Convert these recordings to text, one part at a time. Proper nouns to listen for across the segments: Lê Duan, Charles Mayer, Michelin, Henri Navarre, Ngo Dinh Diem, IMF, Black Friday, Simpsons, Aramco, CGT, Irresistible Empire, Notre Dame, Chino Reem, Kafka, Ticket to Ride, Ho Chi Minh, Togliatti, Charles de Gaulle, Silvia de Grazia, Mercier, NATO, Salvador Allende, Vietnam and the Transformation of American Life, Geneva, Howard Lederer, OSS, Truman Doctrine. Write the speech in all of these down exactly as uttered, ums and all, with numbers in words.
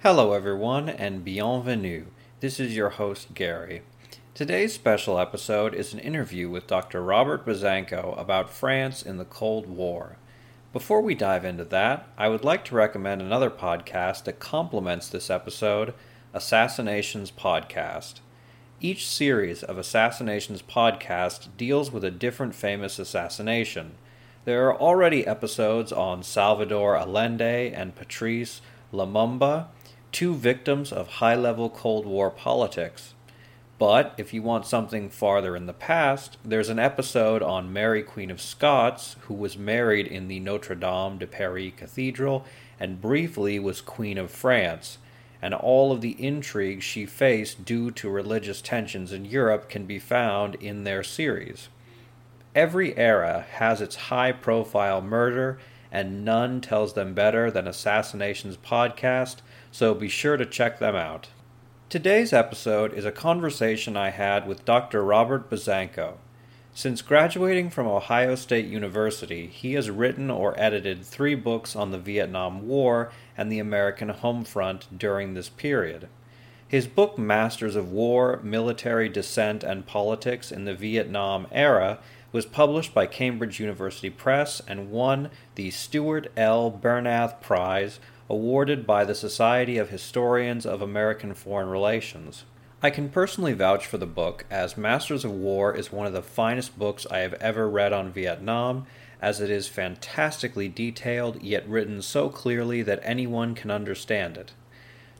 Hello everyone and bienvenue. This is your host, Gary. Today's special episode is an interview with Doctor Robert Buzzanco about France in the Cold War. Before we dive into that, I would like to recommend another podcast that complements this episode, Assassinations Podcast. Each series of Assassinations Podcast deals with a different famous assassination. There are already episodes on Salvador Allende and Patrice Lumumba, two victims of high-level Cold War politics. But if you want something farther in the past, there's an episode on Mary, Queen of Scots, who was married in the Notre Dame de Paris Cathedral and briefly was Queen of France, and all of the intrigue she faced due to religious tensions in Europe can be found in their series. Every era has its high-profile murder, and none tells them better than Assassinations Podcast, so be sure to check them out. Today's episode is a conversation I had with Doctor Robert Buzzanco. Since graduating from Ohio State University, he has written or edited three books on the Vietnam War and the American home front during this period. His book Masters of War, Military Dissent and Politics in the Vietnam Era was published by Cambridge University Press and won the Stuart L. Bernath Prize, awarded by the Society of Historians of American Foreign Relations. I can personally vouch for the book, as Masters of War is one of the finest books I have ever read on Vietnam, as it is fantastically detailed, yet written so clearly that anyone can understand it.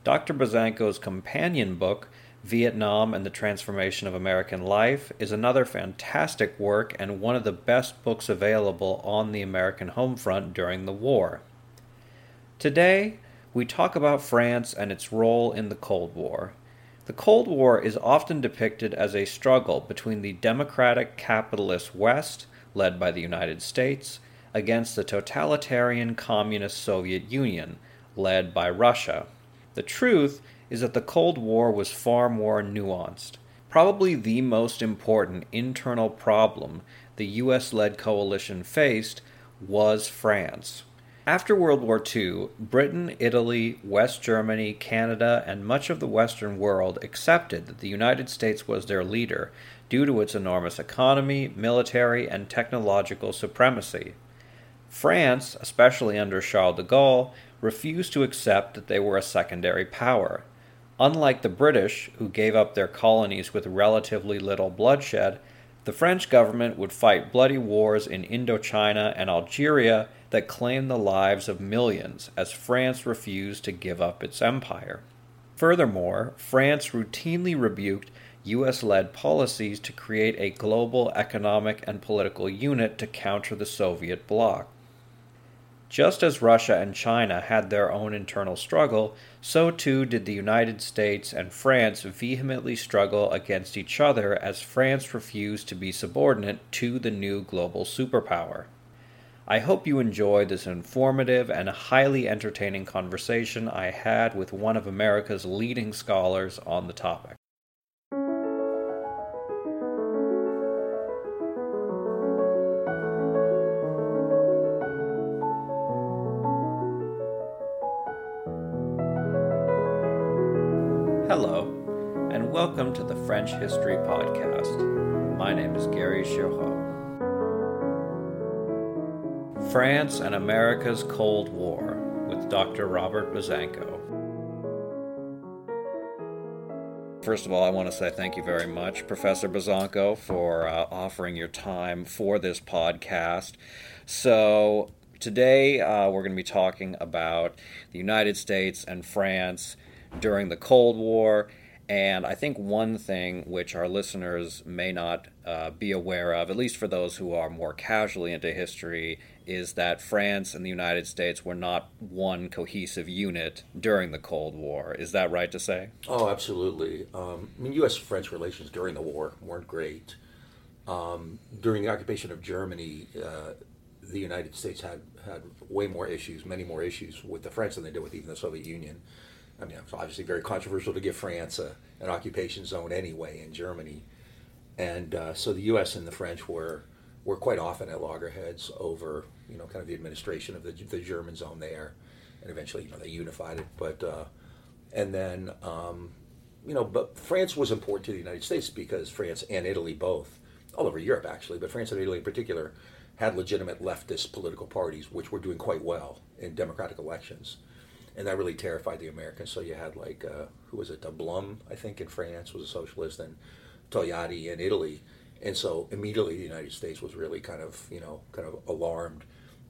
Doctor Buzzanco's companion book, Vietnam and the Transformation of American Life, is another fantastic work and one of the best books available on the American home front during the war. Today, we talk about France and its role in the Cold War. The Cold War is often depicted as a struggle between the democratic capitalist West, led by the United States, against the totalitarian communist Soviet Union, led by Russia. The truth is that the Cold War was far more nuanced. Probably the most important internal problem the U S-led coalition faced was France. After World War Two, Britain, Italy, West Germany, Canada, and much of the Western world accepted that the United States was their leader due to its enormous economy, military, and technological supremacy. France, especially under Charles de Gaulle, refused to accept that they were a secondary power. Unlike the British, who gave up their colonies with relatively little bloodshed, the French government would fight bloody wars in Indochina and Algeria that claimed the lives of millions, as France refused to give up its empire. Furthermore, France routinely rebuked U S-led policies to create a global economic and political unit to counter the Soviet bloc. Just as Russia and China had their own internal struggle, so too did the United States and France vehemently struggle against each other as France refused to be subordinate to the new global superpower. I hope you enjoyed this informative and highly entertaining conversation I had with one of America's leading scholars on the topic. Welcome to the French History Podcast. My name is Gary Girard. France and America's Cold War with Doctor Robert Buzzanco. First of all, I want to say thank you very much, Professor Buzzanco, for uh, offering your time for this podcast. So today uh, we're going to be talking about the United States and France during the Cold War. And I think one thing which our listeners may not uh, be aware of, at least for those who are more casually into history, is that France and the United States were not one cohesive unit during the Cold War. Is that right to say? Oh, absolutely. Um, I mean, U S-French relations during the war weren't great. Um, during the occupation of Germany, uh, the United States had, had way more issues, many more issues with the French than they did with even the Soviet Union. I mean, it's obviously very controversial to give France a, an occupation zone anyway in Germany. And uh, so the U S and the French were were quite often at loggerheads over, you know, kind of the administration of the, the German zone there. And eventually, you know, they unified it. But, uh, and then, um, you know, but France was important to the United States because France and Italy both, all over Europe actually, but France and Italy in particular, had legitimate leftist political parties, which were doing quite well in democratic elections. And that really terrified the Americans. So you had like, uh, who was it, Blum, I think, in France was a socialist, and Togliatti in Italy. And so immediately the United States was really kind of, you know, kind of alarmed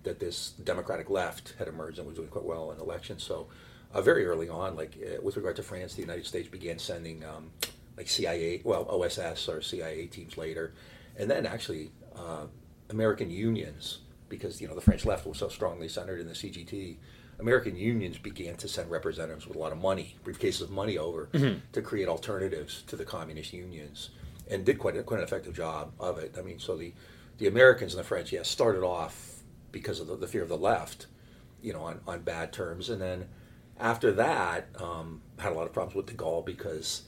that this democratic left had emerged and was doing quite well in elections. So uh, very early on, like uh, with regard to France, the United States began sending um, like C I A, well, O S S or C I A teams later. And then actually uh, American unions, because, you know, the French left was so strongly centered in the C G T, American unions began to send representatives with a lot of money, briefcases of money over, mm-hmm. to create alternatives to the communist unions, and did quite, a, quite an effective job of it. I mean, so the, the Americans and the French, yes, started off because of the, the fear of the left, you know, on, on bad terms. And then after that, um, had a lot of problems with de Gaulle because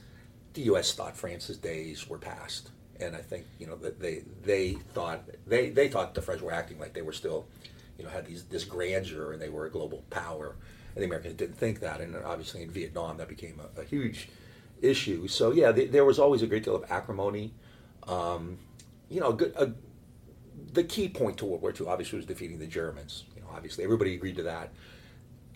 the U S thought France's days were past. And I think, you know, that they they thought they, they thought the French were acting like they were still, you know, had these this grandeur and they were a global power, and the Americans didn't think that. And obviously in Vietnam that became a, a huge issue. So yeah, the, there was always a great deal of acrimony. Um, you know, a good, a, the key point to World War Two obviously was defeating the Germans. You know, obviously everybody agreed to that.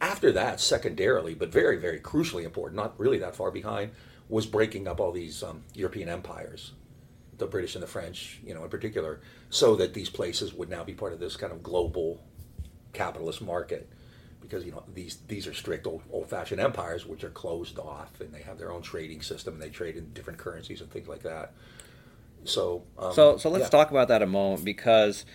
After that, secondarily, but very very crucially important, not really that far behind, was breaking up all these um, European empires. The British and the French, you know, in particular, so that these places would now be part of this kind of global capitalist market, because, you know, these these are strict old, old-fashioned empires which are closed off, and they have their own trading system, and they trade in different currencies and things like that. So, um, so, so let's yeah. talk about that a moment, because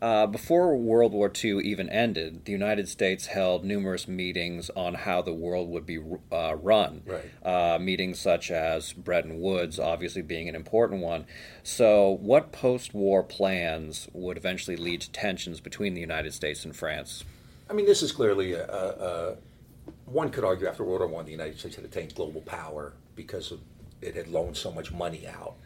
uh, before World War Two even ended, the United States held numerous meetings on how the world would be uh, run. Right. Uh, meetings such as Bretton Woods, obviously being an important one. So what post-war plans would eventually lead to tensions between the United States and France? I mean, this is clearly, a, a, a, one could argue after World War One, the United States had attained global power because of, it had loaned so much money out.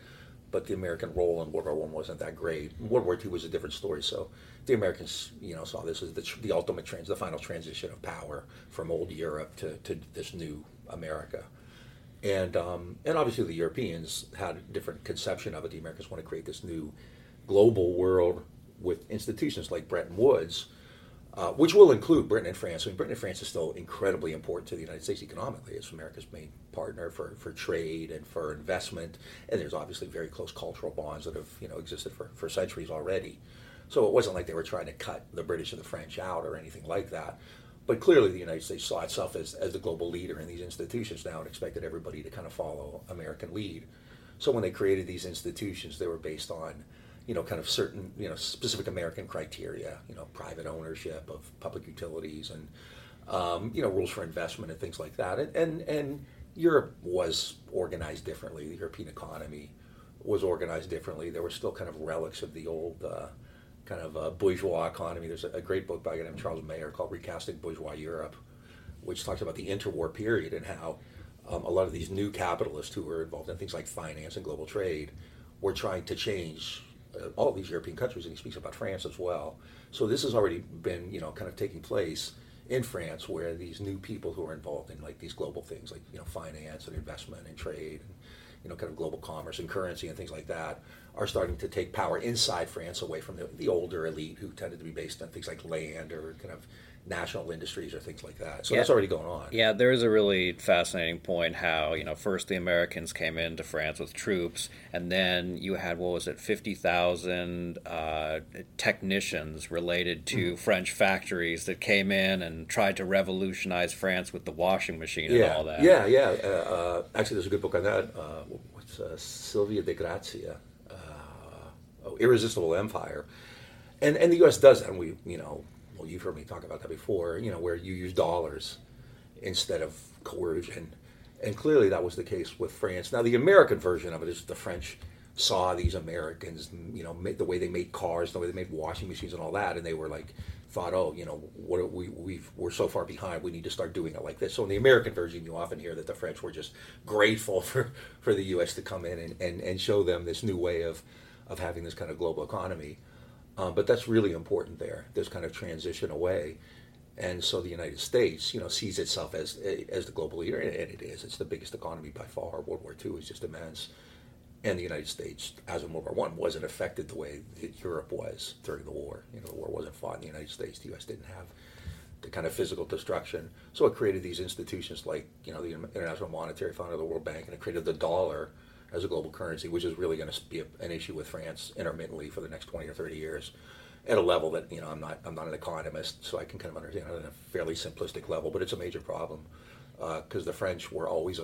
But the American role in World War One wasn't that great. World War Two was a different story. So the Americans, you know, saw this as the, the ultimate trans, the final transition of power from old Europe to, to this new America, and um, and obviously the Europeans had a different conception of it. The Americans want to create this new global world with institutions like Bretton Woods, uh, which will include Britain and France. I mean, Britain and France is still incredibly important to the United States economically. It's America's main partner for, for trade and for investment. And there's obviously very close cultural bonds that have, you know, existed for, for centuries already. So it wasn't like they were trying to cut the British and the French out or anything like that. But clearly the United States saw itself as, as the global leader in these institutions now and expected everybody to kind of follow American lead. So when they created these institutions, they were based on, you know, kind of certain, you know, specific American criteria, you know, private ownership of public utilities and, um, you know, rules for investment and things like that. And, and and Europe was organized differently. The European economy was organized differently. There were still kind of relics of the old uh, kind of uh, bourgeois economy. There's a, a great book by a guy named Charles Mayer called Recasting Bourgeois Europe, which talks about the interwar period and how um, a lot of these new capitalists who were involved in things like finance and global trade were trying to change all these European countries, and he speaks about France as well. So this has already been, you know, kind of taking place in France, where these new people who are involved in like these global things, like, you know, finance and investment and trade, and, you know, kind of global commerce and currency and things like that, are starting to take power inside France away from the, the older elite who tended to be based on things like land or kind of national industries or things like that. So yeah. That's already going on. Yeah, there is a really fascinating point how, you know, first the Americans came into France with troops, and then you had, what was it, fifty thousand uh, technicians related to mm. French factories that came in and tried to revolutionize France with the washing machine yeah. and all that. Yeah, yeah. Uh, uh, actually, there's a good book on that. Uh, what's uh, Silvia de Grazia? Uh, oh, Irresistible Empire. And and the U S does that. And we, you know, well, you've heard me talk about that before, you know, where you use dollars instead of coercion. And clearly that was the case with France. Now, the American version of it is the French saw these Americans, you know, the way they made cars, the way they made washing machines and all that, and they were like, thought, oh, you know, what are we, we've, we're so far behind, we need to start doing it like this. So in the American version, you often hear that the French were just grateful for, for the U S to come in and, and, and show them this new way of, of having this kind of global economy. Um, but that's really important there, this kind of transition away. And so the United States, you know, sees itself as as the global leader, and it is. It's the biggest economy by far. World War Two is just immense. And the United States, as in World War One, wasn't affected the way that Europe was during the war. You know, the war wasn't fought in the United States. The U S didn't have the kind of physical destruction. So it created these institutions like, you know, the International Monetary Fund or the World Bank, and it created the dollar as a global currency, which is really going to be an issue with France intermittently for the next twenty or thirty years. At a level that, you know, I'm not I'm not an economist, so I can kind of understand on a fairly simplistic level, but it's a major problem because uh, the French were always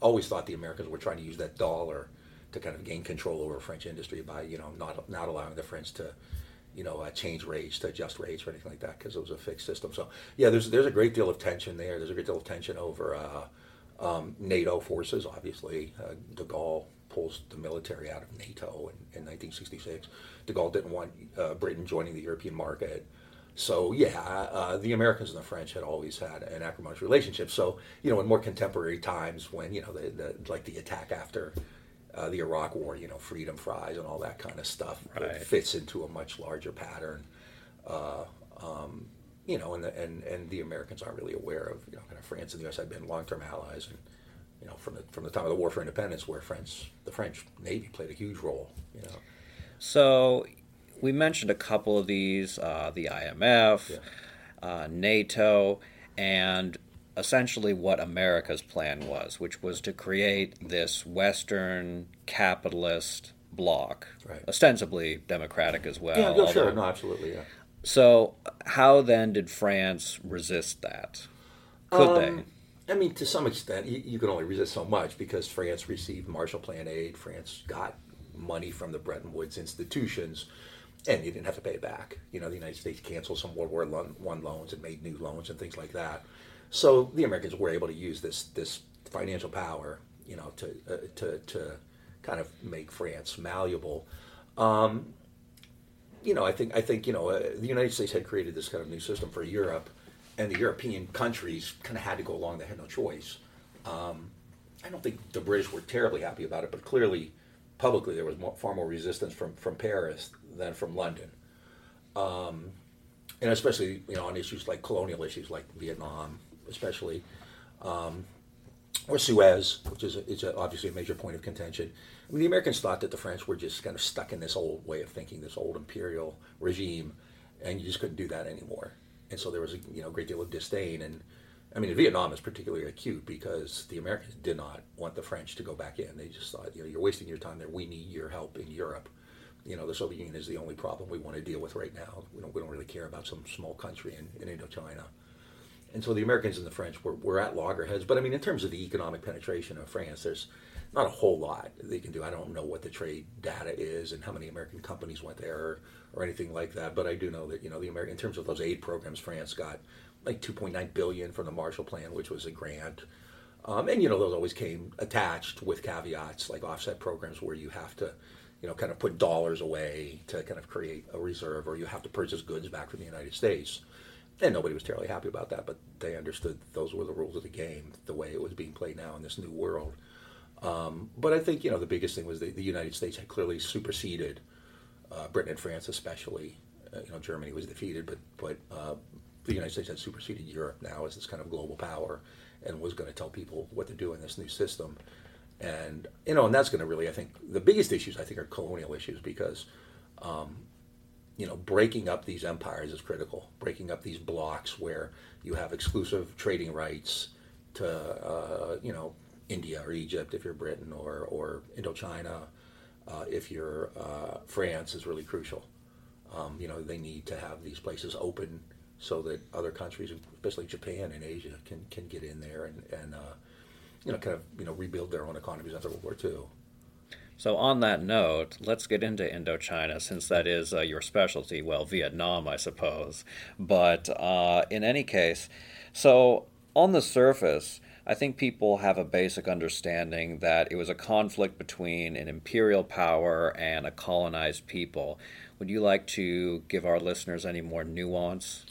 always thought the Americans were trying to use that dollar to kind of gain control over French industry by, you know, not not allowing the French to, you know, uh, change rates, to adjust rates or anything like that, because it was a fixed system. So yeah, there's there's a great deal of tension there. There's a great deal of tension over uh, um, NATO forces. Obviously, uh, de Gaulle pulls the military out of NATO in, in nineteen sixty-six. De Gaulle didn't want uh, Britain joining the European market. So yeah, uh, the Americans and the French had always had an acrimonious relationship. So, you know, in more contemporary times when, you know, the, the like the attack after uh, the Iraq War, you know, freedom fries and all that kind of stuff right. fits into a much larger pattern. Uh, um, you know, and the, and, and the Americans aren't really aware of, you know, kind of France and the U S had been long-term allies. And, you know, from the from the time of the War for Independence, where France, the French Navy played a huge role, you know. So we mentioned a couple of these, uh, the I M F, yeah. uh, NATO, and essentially what America's plan was, which was to create this Western capitalist bloc, right. ostensibly democratic as well. Yeah, no, although, sure, no, absolutely, yeah. So how then did France resist that? Could um, they? I mean, to some extent, you, you can only resist so much because France received Marshall Plan aid. France got money from the Bretton Woods institutions, and you didn't have to pay it back. You know, the United States canceled some World War One loans and made new loans and things like that. So the Americans were able to use this this financial power, you know, to uh, to to kind of make France malleable. Um, you know, I think I think you know uh, the United States had created this kind of new system for Europe. And the European countries kind of had to go along. They had no choice. Um, I don't think the British were terribly happy about it, but clearly, publicly, there was more, far more resistance from, from Paris than from London. Um, and especially, you know, on issues like colonial issues, like Vietnam, especially, um, or Suez, which is, a, is a, obviously a major point of contention. I mean, the Americans thought that the French were just kind of stuck in this old way of thinking, this old imperial regime, and you just couldn't do that anymore. And so there was a you know great deal of disdain, and I mean Vietnam is particularly acute because the Americans did not want the French to go back in. They just thought, you know, you're wasting your time there. We need your help in Europe. You know, the Soviet Union is the only problem we want to deal with right now. We don't we don't really care about some small country in, in Indochina. And so the Americans and the French were were at loggerheads. But I mean, in terms of the economic penetration of France, there's not a whole lot they can do. I don't know what the trade data is and how many American companies went there or, or anything like that. But I do know that, you know, the American, in terms of those aid programs, France got like two point nine billion dollars from the Marshall Plan, which was a grant. Um, and, you know, those always came attached with caveats like offset programs where you have to, you know, kind of put dollars away to kind of create a reserve or you have to purchase goods back from the United States. And nobody was terribly happy about that, but they understood those were the rules of the game, the way it was being played now in this new world. Um, but I think, you know, the biggest thing was the, the United States had clearly superseded uh, Britain and France especially. Uh, you know, Germany was defeated, but but uh, the United States had superseded Europe now as this kind of global power and was going to tell people what to do in this new system. And, you know, and that's going to really, I think, the biggest issues, I think, are colonial issues because, um, you know, breaking up these empires is critical. Breaking up these blocks where you have exclusive trading rights to, uh, you know, India or Egypt if you're Britain or, or Indochina uh, if you're uh, France is really crucial. Um, you know, they need to have these places open so that other countries, especially Japan and Asia, can, can get in there and, and uh, you know, kind of, you know, rebuild their own economies after World War Two. So on that note, let's get into Indochina, since that is uh, your specialty. Well, Vietnam, I suppose. But uh, in any case, so on the surface, I think people have a basic understanding that it was a conflict between an imperial power and a colonized people. Would you like to give our listeners any more nuance?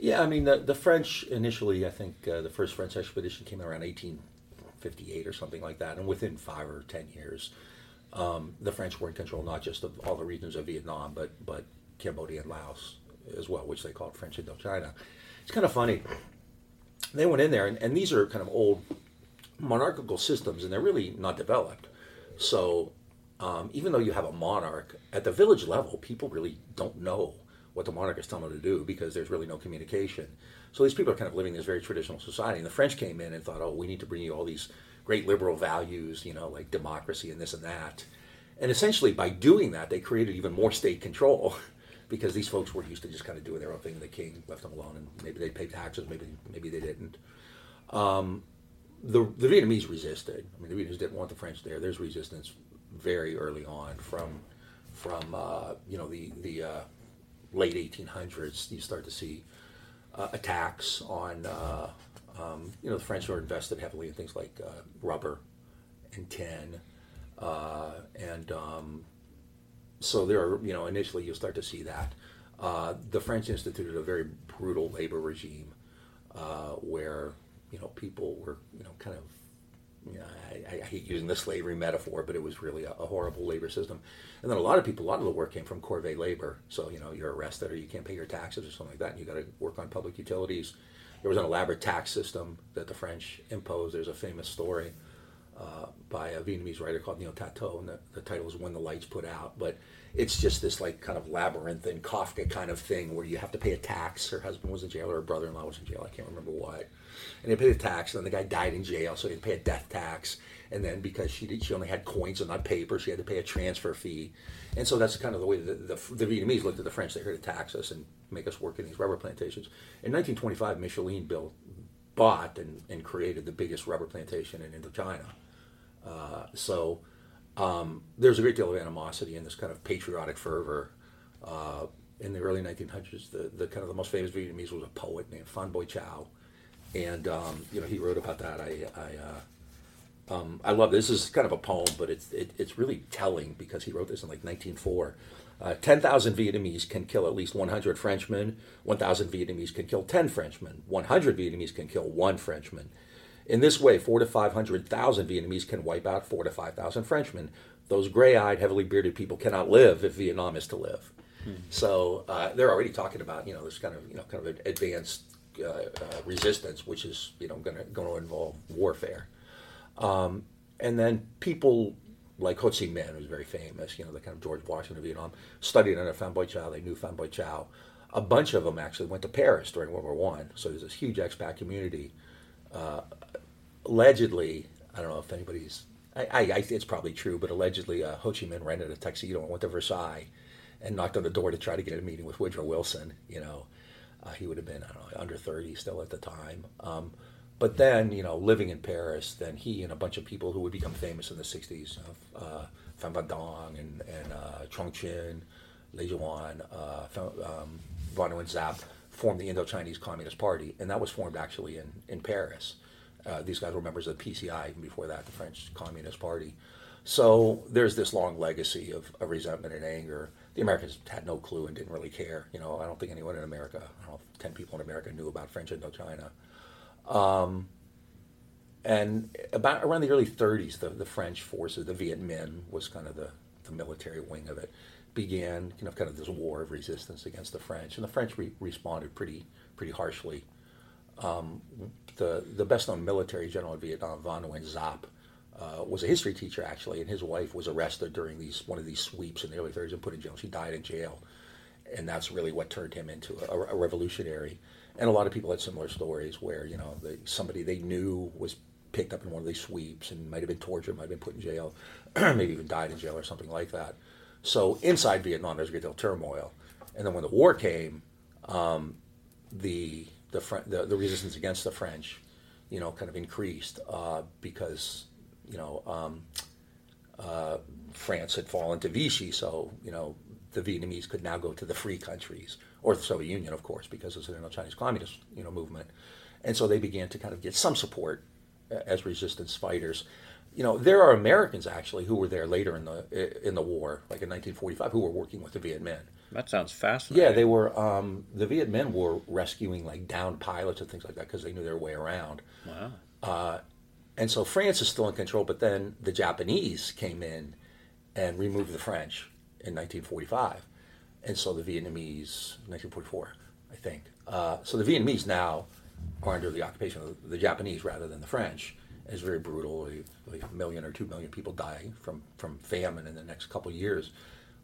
Yeah, I mean, the, the French initially, I think uh, the first French expedition came around eighteen fifty-eight or something like that, and within five or ten years, Um, the French were in control not just of all the regions of Vietnam, but but Cambodia and Laos as well, which they called French Indochina. It's kind of funny. They went in there, and, and these are kind of old monarchical systems, and they're really not developed. So um, even though you have a monarch, at the village level, people really don't know what the monarch is telling them to do because there's really no communication. So these people are kind of living in this very traditional society. And the French came in and thought, oh, we need to bring you all these great liberal values, you know, like democracy and this and that. And essentially by doing that, they created even more state control because these folks were used to just kind of doing their own thing. The king left them alone, and maybe they paid taxes, maybe maybe they didn't. Um, the, the Vietnamese resisted. I mean, the Vietnamese didn't want the French there. There's resistance very early on from, from uh, you know, the, the uh, late eighteen hundreds. You start to see uh, attacks on... Uh, Um, you know, the French were invested heavily in things like uh, rubber and tin. Uh, and um, so there are, you know, initially you'll start to see that. Uh, the French instituted a very brutal labor regime uh, where, you know, people were, you know, kind of, you know, I, I hate using the slavery metaphor, but it was really a, a horrible labor system. And then a lot of people, a lot of the work came from corvée labor. So, you know, you're arrested or you can't pay your taxes or something like that, and you got to work on public utilities. There was an elaborate tax system that the French imposed. There's a famous story uh, by a Vietnamese writer called Neo Tateau, and the, the title is When the Lights Put Out. But it's just this like kind of labyrinthine Kafka kind of thing where you have to pay a tax. Her husband was in jail, or her brother-in-law was in jail, I can't remember what. And they paid a tax, and then the guy died in jail, so he had to pay a death tax. And then because she did, she only had coins and not paper, she had to pay a transfer fee. And so that's kind of the way the, the, the Vietnamese looked at the French. They heard to tax us and make us work in these rubber plantations. In nineteen twenty-five, Michelin built, bought and, and created the biggest rubber plantation in Indochina. Uh, so um, there's a great deal of animosity and this kind of patriotic fervor. Uh, in the early nineteen hundreds, the, the kind of the most famous Vietnamese was a poet named Phan Bội Châu. And, um, you know, he wrote about that. I... I uh, Um, I love this. This is kind of a poem, but it's it, it's really telling because he wrote this in like nineteen oh four. Uh, ten thousand Vietnamese can kill at least one hundred Frenchmen. one thousand Vietnamese can kill ten Frenchmen. one hundred Vietnamese can kill one Frenchman. In this way, four to five hundred thousand Vietnamese can wipe out four to five thousand Frenchmen. Those gray-eyed, heavily bearded people cannot live if Vietnam is to live. Hmm. So uh, they're already talking about, you know, this kind of, you know, kind of advanced uh, uh, resistance, which is, you know, going to going to involve warfare. Um, and then people like Ho Chi Minh, who's very famous, you know, the kind of George Washington of Vietnam, studied under Phan Bội Châu. They knew Phan Bội Châu. A bunch of them actually went to Paris during World War One. So there's this huge expat community. Uh, allegedly, I don't know if anybody's, I, I, I it's probably true, but allegedly uh, Ho Chi Minh rented a tuxedo and went to Versailles and knocked on the door to try to get a meeting with Woodrow Wilson. You know, uh, he would have been, I don't know, under thirty still at the time. Um, But then, you know, living in Paris, then he and a bunch of people who would become famous in the sixties, uh, Pham Van Dong and, and uh, Trong Chin, Lê Duan, uh, um, Van Nguyen Giáp, formed the Indochinese Communist Party, and that was formed actually in, in Paris. Uh, these guys were members of the P C I, even before that, the French Communist Party. So there's this long legacy of, of resentment and anger. The Americans had no clue and didn't really care. You know, I don't think anyone in America, I don't know, ten people in America knew about French Indochina. Um, and about around the early thirties, the, the French forces, the Viet Minh was kind of the, the military wing of it, began, you know, kind of this war of resistance against the French, and the French re- responded pretty pretty harshly. Um, the the best known military general in Vietnam, Van Nguyen Giáp, uh, was a history teacher actually, and his wife was arrested during these one of these sweeps in the early thirties and put in jail. She died in jail, and that's really what turned him into a, a revolutionary. And a lot of people had similar stories where, you know, they, somebody they knew was picked up in one of these sweeps and might have been tortured, might have been put in jail, maybe even died in jail or something like that. So inside Vietnam, there's a great deal of turmoil. And then when the war came, um, the, the the the resistance against the French, you know, kind of increased uh, because, you know, um, uh, France had fallen to Vichy, so, you know, the Vietnamese could now go to the free countries, or the Soviet Union, of course, because it's an Indochinese communist, you know, movement. And so they began to kind of get some support as resistance fighters. You know, there are Americans, actually, who were there later in the in the war, like in nineteen forty-five, who were working with the Viet Minh. That sounds fascinating. Yeah, they were, um, the Viet Minh were rescuing, like, downed pilots and things like that because they knew their way around. Wow. Uh, and so France is still in control, but then the Japanese came in and removed the French in nineteen forty-five. And so the Vietnamese, nineteen forty-four, I think. Uh, so the Vietnamese now are under the occupation of the Japanese rather than the French. It's very brutal. Like a million or two million people die from, from famine in the next couple of years.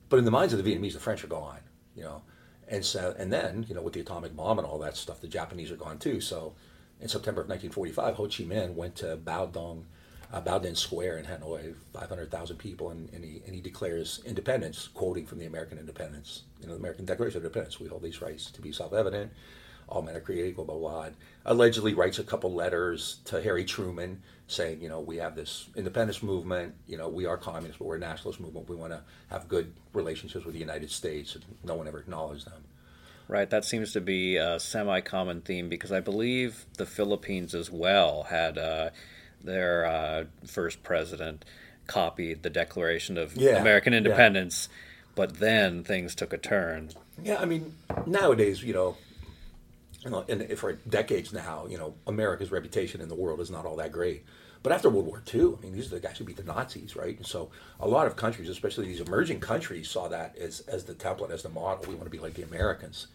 But in the minds of the Vietnamese, the French are gone, you know. And so, and then, you know, with the atomic bomb and all that stuff, the Japanese are gone too. So in September of nineteen forty-five, Ho Chi Minh went to Bao Dong, uh, Bao Dinh Square in Hanoi, five hundred thousand people, and, and, he, and he declares independence, quoting from the American Independence, you know, the American Declaration of Independence. We hold these rights to be self-evident. All men are created equal, blah, blah, blah. Allegedly writes a couple letters to Harry Truman saying, you know, we have this independence movement. You know, we are communists, but we're a nationalist movement. We want to have good relationships with the United States, and no one ever acknowledged them. Right. That seems to be a semi-common theme, because I believe the Philippines as well had uh, their uh, first president copied the Declaration of yeah, American Independence, yeah. But then things took a turn. Yeah, I mean, nowadays, you know, You know, and for decades now, you know, America's reputation in the world is not all that great. But after World War Two, I mean, these are the guys who beat the Nazis, right? And so a lot of countries, especially these emerging countries, saw that as, as the template, as the model. We want to be like the Americans.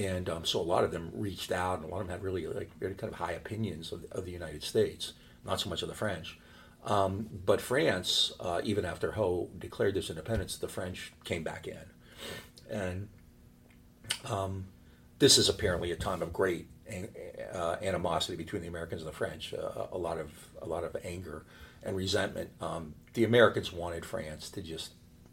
And um, so a lot of them reached out, and a lot of them had really, like, really kind of high opinions of, of the United States, not so much of the French. Um, but France, uh, even after Ho declared this independence, the French came back in. And Um, This is apparently a time of great uh, animosity between the Americans and the French. Uh, a lot of a lot of anger and resentment. Um, the Americans wanted France to just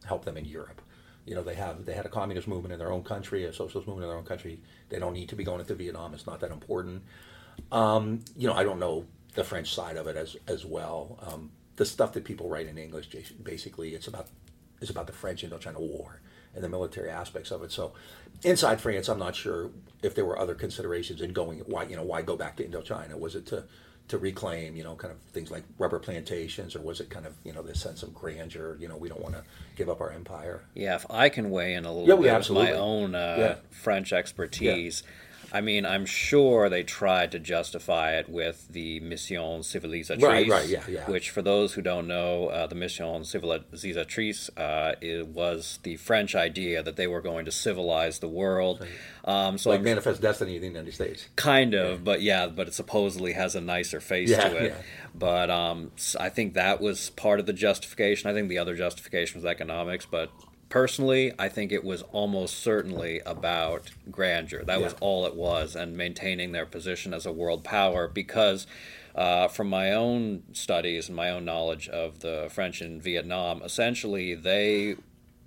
help them in Europe. You know, they have they had a communist movement in their own country, a socialist movement in their own country. They don't need to be going into Vietnam. It's not that important. Um, you know, I don't know the French side of it as as well. Um, the stuff that people write in English, basically, it's about it's about the French Indochina War and the military aspects of it. So inside France, I'm not sure if there were other considerations in going, why, you know, why go back to Indochina? Was it to, to reclaim, you know, kind of things like rubber plantations, or was it kind of, you know, this sense of grandeur, you know, we don't want to give up our empire? Yeah, if I can weigh in a little yeah, bit with my own uh, yeah. French expertise, yeah. I mean, I'm sure they tried to justify it with the Mission Civilisatrice, right, right, yeah, yeah. which, for those who don't know, uh, the Mission Civilisatrice uh, it was the French idea that they were going to civilize the world. Um, so like I'm, Manifest Destiny of the United States. Kind of, yeah. but yeah, but it supposedly has a nicer face yeah, to it. Yeah. But um, I think that was part of the justification. I think the other justification was economics, but personally, I think it was almost certainly about grandeur. That yeah. was all it was, and maintaining their position as a world power, because uh, from my own studies and my own knowledge of the French in Vietnam, essentially they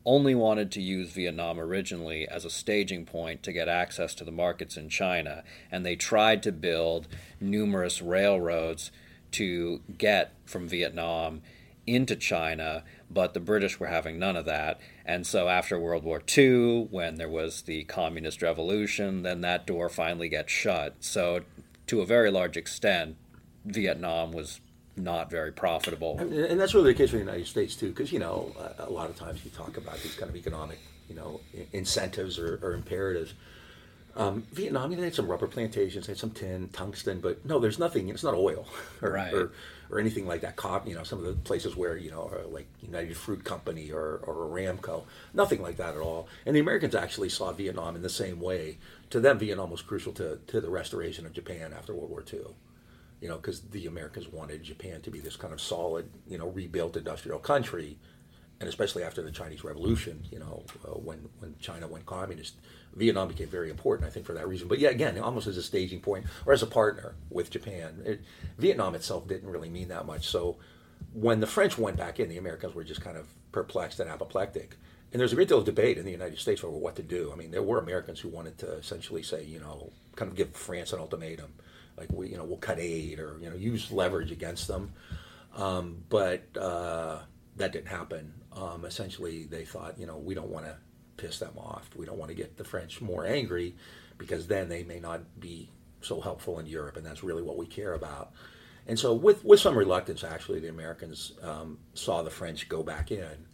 only wanted to use Vietnam originally as a staging point to get access to the markets in China, and they tried to build numerous railroads to get from Vietnam into China, but the British were having none of that. And so after World War Two, when there was the Communist Revolution, then that door finally gets shut. So to a very large extent, Vietnam was not very profitable. And, and that's really the case for the United States, too, because, you know, a, a lot of times you talk about these kind of economic, you know, incentives or, or imperatives. Um, Vietnam, you know, they had some rubber plantations, they had some tin, tungsten, but no, there's nothing, it's not oil or, right. or, or anything like that. Cop, you know, some of the places where, you know, like United Fruit Company or, or Aramco, nothing like that at all. And the Americans actually saw Vietnam in the same way. To them, Vietnam was crucial to, to the restoration of Japan after World War Two, you know, because the Americans wanted Japan to be this kind of solid, you know, rebuilt industrial country. And especially after the Chinese Revolution, you know, uh, when, when China went communist, Vietnam became very important, I think, for that reason. But yeah, again, almost as a staging point or as a partner with Japan. It, Vietnam itself didn't really mean that much. So when the French went back in, the Americans were just kind of perplexed and apoplectic. And there's a great deal of debate in the United States over what to do. I mean, there were Americans who wanted to essentially say, you know, kind of give France an ultimatum. Like, we, you know, we'll cut aid or, you know, use leverage against them. Um, but... Uh, that didn't happen. Um, essentially, they thought, you know, we don't want to piss them off. We don't want to get the French more angry, because then they may not be so helpful in Europe, and that's really what we care about. And so with, with some reluctance, actually, the Americans um, saw the French go back in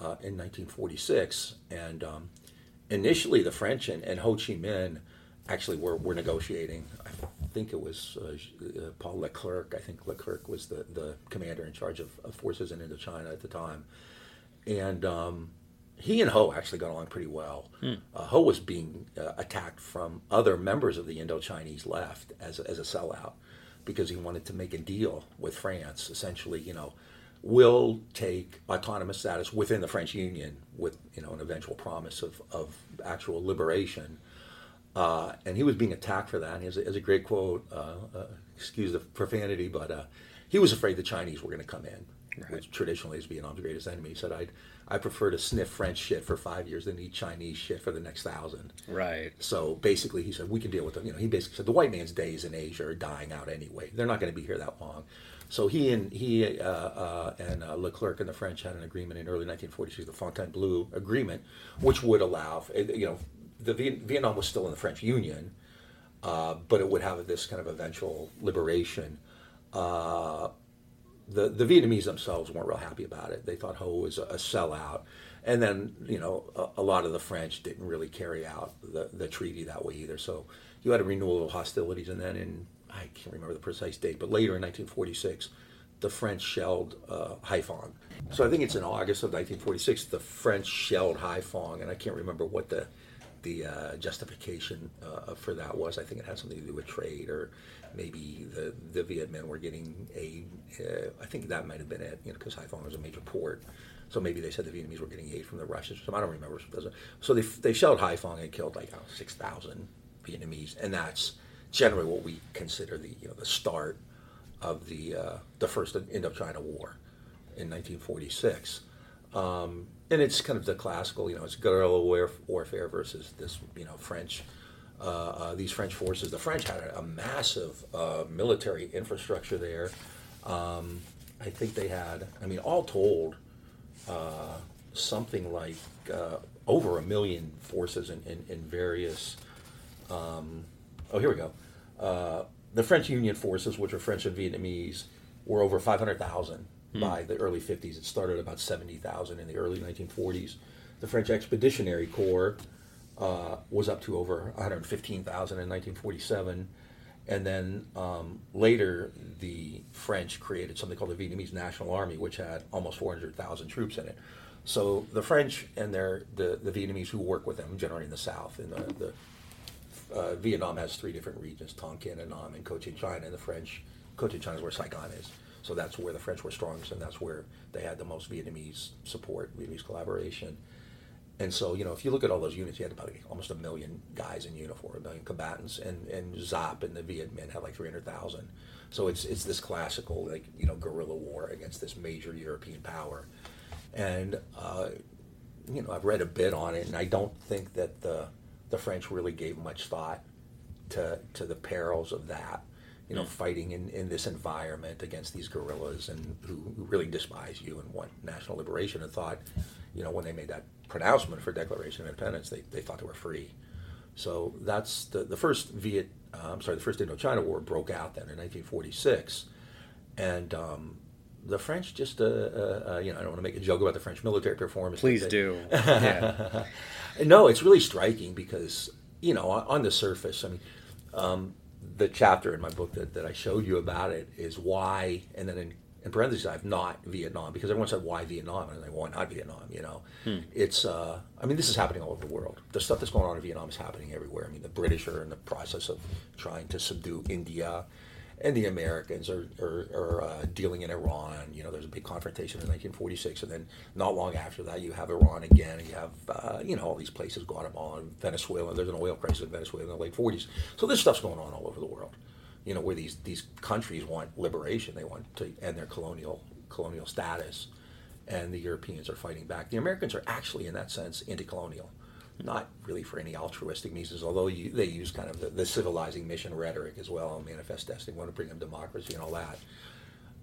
uh, in nineteen forty-six. And um, initially, the French and, and Ho Chi Minh actually were, were negotiating. I think it was uh, uh, Paul Leclerc. I think Leclerc was the, the commander in charge of, of forces in Indochina at the time. And um, he and Ho actually got along pretty well. Hmm. Uh, Ho was being uh, attacked from other members of the Indochinese left as a, as a sellout, because he wanted to make a deal with France. Essentially, you know, we'll take autonomous status within the French Union with, you know, an eventual promise of, of actual liberation. Uh, and he was being attacked for that. And he has a, has a great quote, uh, uh, excuse the profanity, but uh, he was afraid the Chinese were going to come in, right, which traditionally is Vietnam's greatest enemy. He said, I'd, I prefer to sniff French shit for five years than eat Chinese shit for the next thousand. Right. So basically he said, we can deal with them. You know, he basically said, the white man's days in Asia are dying out anyway. They're not going to be here that long. So he and he uh, uh, and uh, Leclerc and the French had an agreement in early nineteen forty-six, the Fontainebleau Agreement, which would allow, you know, the Vietnam was still in the French Union, uh, but it would have this kind of eventual liberation. Uh, The, the Vietnamese themselves weren't real happy about it. They thought Ho was a, a sellout. And then, you know, a, a lot of the French didn't really carry out the, the treaty that way either. So you had a renewal of hostilities. And then in, I can't remember the precise date, but later in nineteen forty-six, the French shelled uh, Haiphong. So I think it's in August of nineteen forty-six, the French shelled Haiphong. And I can't remember what the the uh, justification uh, for that was. I think it had something to do with trade, or maybe the, the Viet Minh were getting aid. Uh, I think that might have been it, you know, because Haiphong was a major port. So maybe they said the Vietnamese were getting aid from the Russians. I don't remember. So they they shelled Haiphong and killed like, I don't know, six thousand Vietnamese, and that's generally what we consider the, you know, the start of the uh, the first Indochina War in nineteen forty-six. Um, and it's kind of the classical, you know, it's guerrilla war, warfare versus this, you know, French, uh, uh, these French forces. The French had a, a massive uh, military infrastructure there. Um, I think they had, I mean, all told, uh, something like uh, over a million forces in, in, in various, um, oh, here we go. Uh, the French Union forces, which were French and Vietnamese, were over five hundred thousand. By the early fifties, it started about seventy thousand in the early nineteen forties. The French Expeditionary Corps uh, was up to over one hundred fifteen thousand in nineteen forty-seven. And then um, later, the French created something called the Vietnamese National Army, which had almost four hundred thousand troops in it. So the French and their the, the Vietnamese who work with them, generally in the South, in the, the uh, Vietnam has three different regions, Tonkin, Annam, and Cochinchina. And the French, Cochinchina is where Saigon is. So that's where the French were strongest, and that's where they had the most Vietnamese support, Vietnamese collaboration. And so, you know, if you look at all those units, you had about almost a million guys in uniform, a million combatants, and, and Zop and the Viet Minh had like three hundred thousand. So it's it's this classical, like, you know, guerrilla war against this major European power. And, uh, you know, I've read a bit on it, and I don't think that the the French really gave much thought to to the perils of that. You know, fighting in, in this environment against these guerrillas and who, who really despise you and want national liberation, and thought, you know, when they made that pronouncement for Declaration of Independence, they, they thought they were free. So that's the, the first Viet, uh, I'm sorry, the first Indochina War broke out then in nineteen forty-six. And um, the French just, uh, uh, uh, you know, I don't want to make a joke about the French military performance. Please they, do. Yeah. No, it's really striking because, you know, on, on the surface, I mean, um, the chapter in my book that, that I showed you about it is why, and then in, in parentheses, I have not Vietnam, because everyone said, why Vietnam? And I'm like, why not Vietnam, you know? Hmm. It's, uh, I mean, this is happening all over the world. The stuff that's going on in Vietnam is happening everywhere. I mean, the British are in the process of trying to subdue India, and the Americans are, are, are uh, dealing in Iran. You know, there's a big confrontation in nineteen forty-six, and then not long after that, you have Iran again, and you have, uh, you know, all these places, Guatemala and Venezuela. There's an oil crisis in Venezuela in the late forties. So this stuff's going on all over the world, you know, where these, these countries want liberation. They want to end their colonial colonial status, and the Europeans are fighting back. The Americans are actually, in that sense, anti-colonial. Not really for any altruistic reasons, although you, they use kind of the, the civilizing mission rhetoric as well, and Manifest Destiny, want to bring them democracy and all that.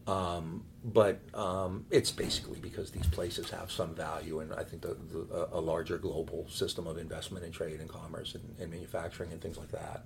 Um, but um, it's basically because these places have some value, and I think the, the, a larger global system of investment and trade and commerce and, and manufacturing and things like that.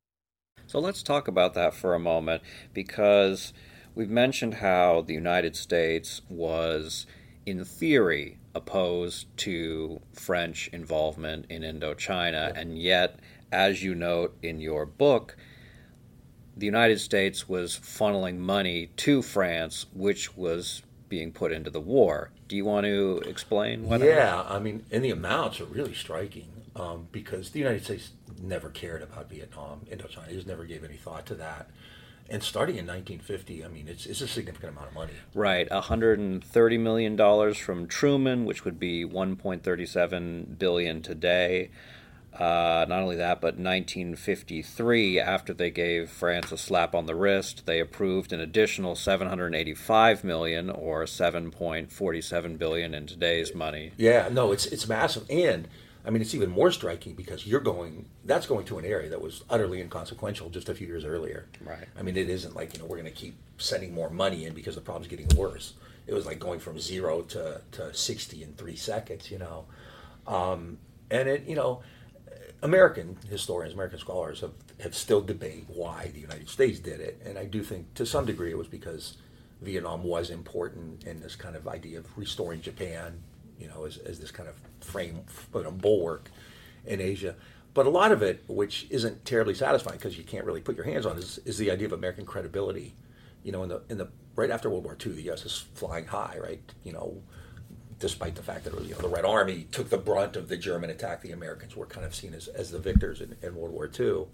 So let's talk about that for a moment, because we've mentioned how the United States was, in theory, opposed to French involvement in Indochina, and yet, as you note in your book, the United States was funneling money to France, which was being put into the war. Do you want to explain what? Yeah, I mean, and the amounts are really striking um, because the United States never cared about Vietnam, Indochina. It just never gave any thought to that. And starting in nineteen fifty, I mean, it's it's a significant amount of money. Right, one hundred thirty million dollars from Truman, which would be one point three seven billion dollars today. Uh, not only that, but nineteen fifty-three, after they gave France a slap on the wrist, they approved an additional seven hundred eighty-five million dollars, or seven point four seven billion dollars in today's money. Yeah, no, it's it's massive. And, I mean, it's even more striking because you're going, that's going to an area that was utterly inconsequential just a few years earlier. Right. I mean, it isn't like, you know, we're going to keep sending more money in because the problem's getting worse. It was like going from zero to, to sixty in three seconds, you know. Um, and it, you know... American historians, American scholars have, have still debated why the United States did it. And I do think to some degree it was because Vietnam was important in this kind of idea of restoring Japan, you know, as, as this kind of frame, you know, bulwark in Asia. But a lot of it, which isn't terribly satisfying because you can't really put your hands on it, is, is the idea of American credibility. You know, in the in the right after World War Two, the U S is flying high, right? You know, despite the fact that it was, you know, the Red Army took the brunt of the German attack, the Americans were kind of seen as, as the victors in, in World War Two.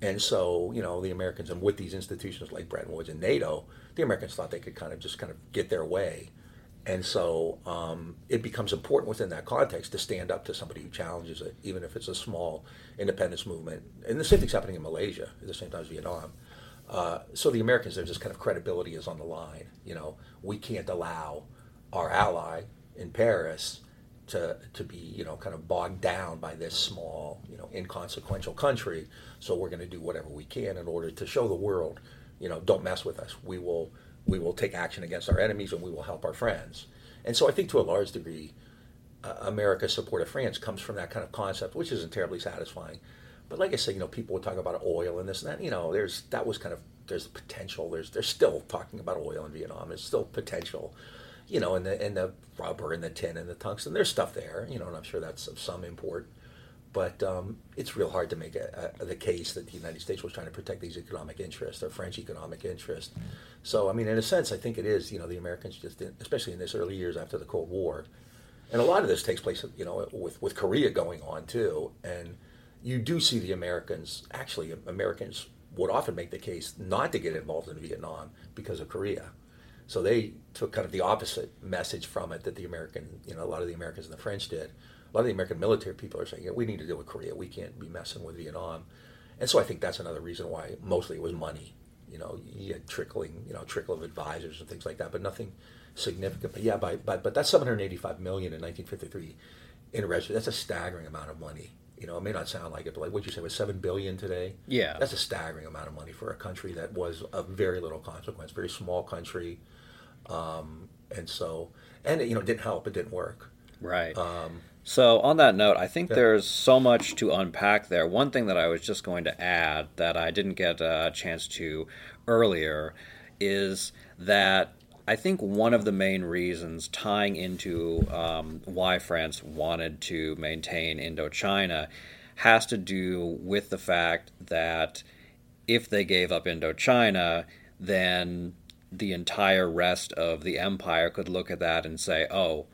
And so, you know, the Americans, and with these institutions like Bretton Woods and NATO, the Americans thought they could kind of just kind of get their way. And so um, it becomes important within that context to stand up to somebody who challenges it, even if it's a small independence movement. And the same thing's happening in Malaysia at the same time as Vietnam. Uh, so the Americans, there's this kind of credibility is on the line. You know, we can't allow our ally in Paris to to be, you know, kind of bogged down by this small, you know, inconsequential country. So we're going to do whatever we can in order to show the world, you know, don't mess with us. We will we will take action against our enemies and we will help our friends. And so I think to a large degree, uh, America's support of France comes from that kind of concept, which isn't terribly satisfying. But like I said, you know, people would talk about oil and this and that. You know, there's that was kind of, there's potential. There's, they're still talking about oil in Vietnam. There's still potential. You know, and the and the rubber and the tin and the tungsten, there's stuff there, you know, and I'm sure that's of some import. But um, it's real hard to make a, a, the case that the United States was trying to protect these economic interests, or French economic interests. So, I mean, in a sense, I think it is, you know, the Americans just didn't, especially in this early years after the Cold War. And a lot of this takes place, you know, with, with Korea going on, too. And you do see the Americans, actually, Americans would often make the case not to get involved in Vietnam because of Korea. So they took kind of the opposite message from it that the American, you know, a lot of the Americans and the French did. A lot of the American military people are saying, yeah, we need to deal with Korea. We can't be messing with Vietnam. And so I think that's another reason why mostly it was money. You know, you had trickling, you know, trickle of advisors and things like that, but nothing significant. But yeah, by, by, but that's seven hundred eighty-five million dollars in nineteen fifty-three in retrospect. That's a staggering amount of money. You know, it may not sound like it, but like what you say was seven billion dollars today? Yeah. That's a staggering amount of money for a country that was of very little consequence, very small country. Um, and so, and it, you know, didn't help. It didn't work. Right. Um, so on that note, I think yeah. there's so much to unpack there. One thing that I was just going to add that I didn't get a chance to earlier is that I think one of the main reasons tying into um, why France wanted to maintain Indochina has to do with the fact that if they gave up Indochina, then the entire rest of the empire could look at that and say, oh,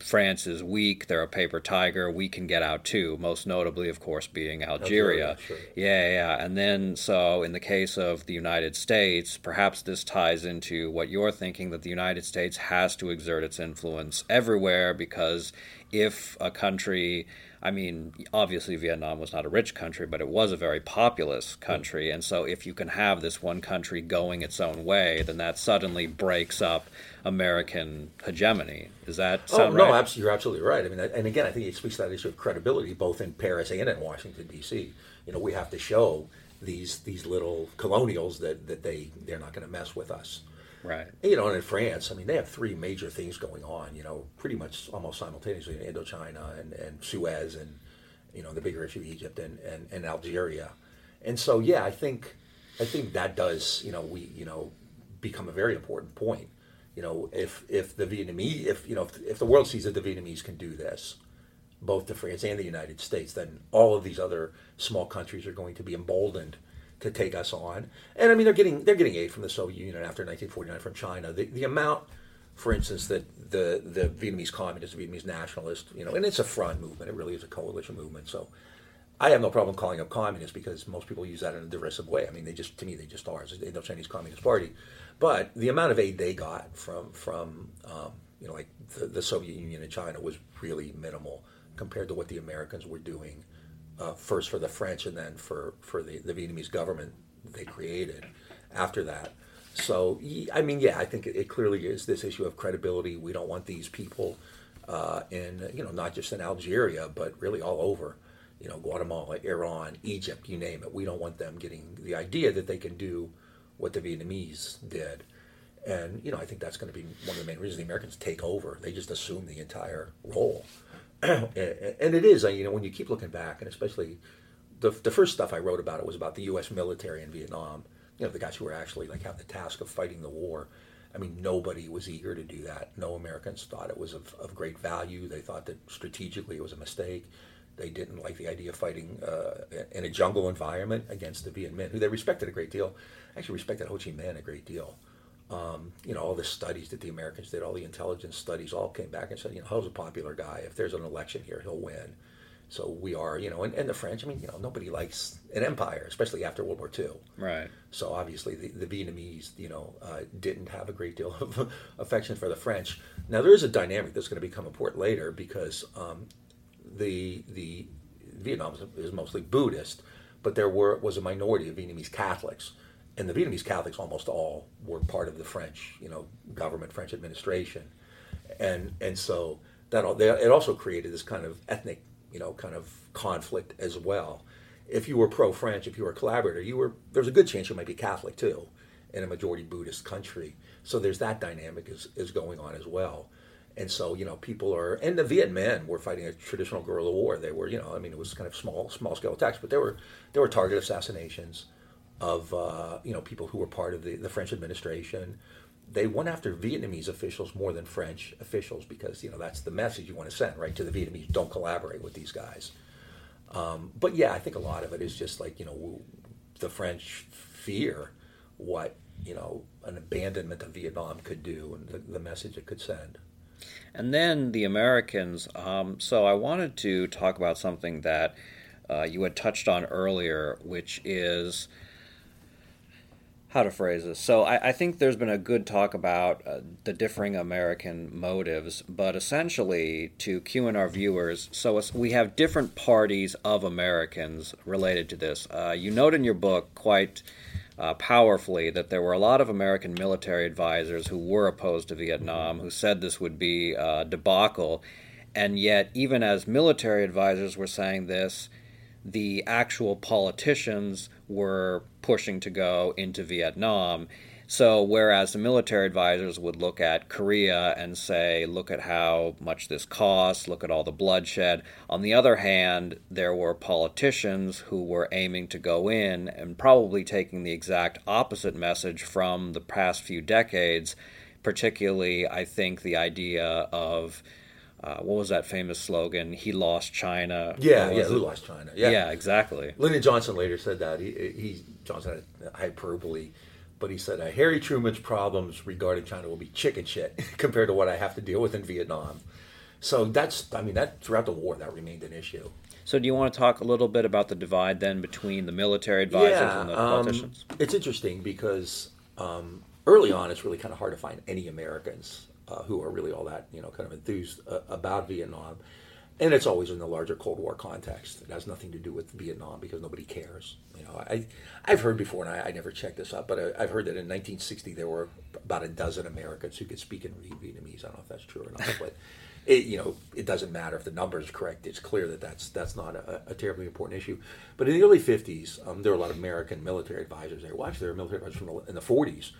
France is weak, they're a paper tiger, we can get out too, most notably, of course, being Algeria. Algeria sure. Yeah, yeah. And then, so in the case of the United States, perhaps this ties into what you're thinking, that the United States has to exert its influence everywhere, because if a country... I mean, obviously Vietnam was not a rich country, but it was a very populous country. And so if you can have this one country going its own way, then that suddenly breaks up American hegemony. Does that sound oh, right? No, absolutely, you're absolutely right. I mean, and again, I think it speaks to that issue of credibility, both in Paris and in Washington, D C You know, we have to show these these little colonials that, that they, they're not going to mess with us. Right. You know, and in France, I mean, they have three major things going on, you know, pretty much almost simultaneously in Indochina and, and Suez and, you know, the bigger issue of Egypt and, and, and Algeria. And so, yeah, I think I think that does, you know, we, you know, become a very important point. You know, if if the Vietnamese, if, you know, if, if the world sees that the Vietnamese can do this, both to France and the United States, then all of these other small countries are going to be emboldened to take us on. And I mean, they're getting they're getting aid from the Soviet Union after nineteen forty-nine from China. The the amount, for instance, that the, the Vietnamese communists, the Vietnamese nationalists, you know, and it's a front movement. It really is a coalition movement. So I have no problem calling up communists because most people use that in a derisive way. I mean, they just, to me, they just are. It's the Indochinese Communist Party. But the amount of aid they got from, from um, you know, like the, the Soviet Union and China was really minimal compared to what the Americans were doing. Uh, first for the French and then for, for the, the Vietnamese government they created after that. So, I mean, yeah, I think it, it clearly is this issue of credibility. We don't want these people uh, in, you know, not just in Algeria, but really all over, you know, Guatemala, Iran, Egypt, you name it. We don't want them getting the idea that they can do what the Vietnamese did. And, you know, I think that's going to be one of the main reasons the Americans take over. They just assume the entire role. And it is, you know, when you keep looking back, and especially the the first stuff I wrote about it was about the U S military in Vietnam. You know, the guys who were actually like have the task of fighting the war. I mean, nobody was eager to do that. No Americans thought it was of, of great value. They thought that strategically it was a mistake. They didn't like the idea of fighting uh, in a jungle environment against the Viet Minh, who they respected a great deal. Actually, respected Ho Chi Minh a great deal. Um, you know, all the studies that the Americans did, all the intelligence studies all came back and said, you know, Ho's a popular guy. If there's an election here, he'll win. So we are, you know, and, and the French, I mean, you know, nobody likes an empire, especially after World War Two. Right. So obviously the, the Vietnamese, you know, uh, didn't have a great deal of affection for the French. Now there is a dynamic that's going to become important later because um, the the Vietnam is mostly Buddhist, but there were was a minority of Vietnamese Catholics. And the Vietnamese Catholics, almost all, were part of the French, you know, government, French administration, and and so that all, they, it also created this kind of ethnic, you know, kind of conflict as well. If you were pro-French, if you were a collaborator, you were there's a good chance you might be Catholic too, in a majority Buddhist country. So there's that dynamic is is going on as well, and so you know people are and the Viet Minh were fighting a traditional guerrilla war. They were, you know, I mean it was kind of small small scale attacks, but there were there were target assassinations of uh, you know people who were part of the, the French administration. They went after Vietnamese officials more than French officials because you know that's the message you want to send, right, to the Vietnamese: don't collaborate with these guys. Um, but yeah, I think a lot of it is just like you know the French fear what you know an abandonment of Vietnam could do and the, the message it could send. And then the Americans. Um, so I wanted to talk about something that uh, you had touched on earlier, which is. How to phrase this. So I, I think there's been a good talk about uh, the differing American motives, but essentially, to cue in our viewers, so we have different parties of Americans related to this. Uh, you note in your book quite uh, powerfully that there were a lot of American military advisors who were opposed to Vietnam, who said this would be a debacle, and yet even as military advisors were saying this, the actual politicians were pushing to go into Vietnam. So whereas the military advisors would look at Korea and say, look at how much this costs, look at all the bloodshed. On the other hand, there were politicians who were aiming to go in and probably taking the exact opposite message from the past few decades, particularly, I think, the idea of Uh, what was that famous slogan? He lost China. Yeah, yeah, it? Who lost China? Yeah, yeah, exactly. Lyndon Johnson later said that. He, he Johnson had hyperbole, but he said, Harry Truman's problems regarding China will be chicken shit compared to what I have to deal with in Vietnam. So that's, I mean, that throughout the war, that remained an issue. So do you want to talk a little bit about the divide then between the military advisors yeah, and the politicians? Um, it's interesting because um, early on, it's really kind of hard to find any Americans uh, who are really all that, you know, kind of enthused uh, about Vietnam. And it's always in the larger Cold War context. It has nothing to do with Vietnam because nobody cares. You know, I, I've heard before, and I, I never checked this up, but I, I've heard that in nineteen sixty there were about a dozen Americans who could speak and read Vietnamese. I don't know if that's true or not, but it, you know, it doesn't matter if the number is correct. It's clear that that's that's not a, a terribly important issue. But in the early fifties, um, there were a lot of American military advisors there. Well, actually, there were military advisors from the, in the forties,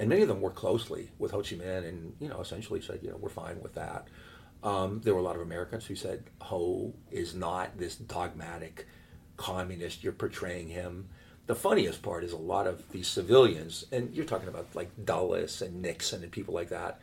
and many of them worked closely with Ho Chi Minh, and you know, essentially said, you know, we're fine with that. Um, there were a lot of Americans who said Ho is not this dogmatic communist, you're portraying him. The funniest part is a lot of these civilians, and you're talking about like Dulles and Nixon and people like that,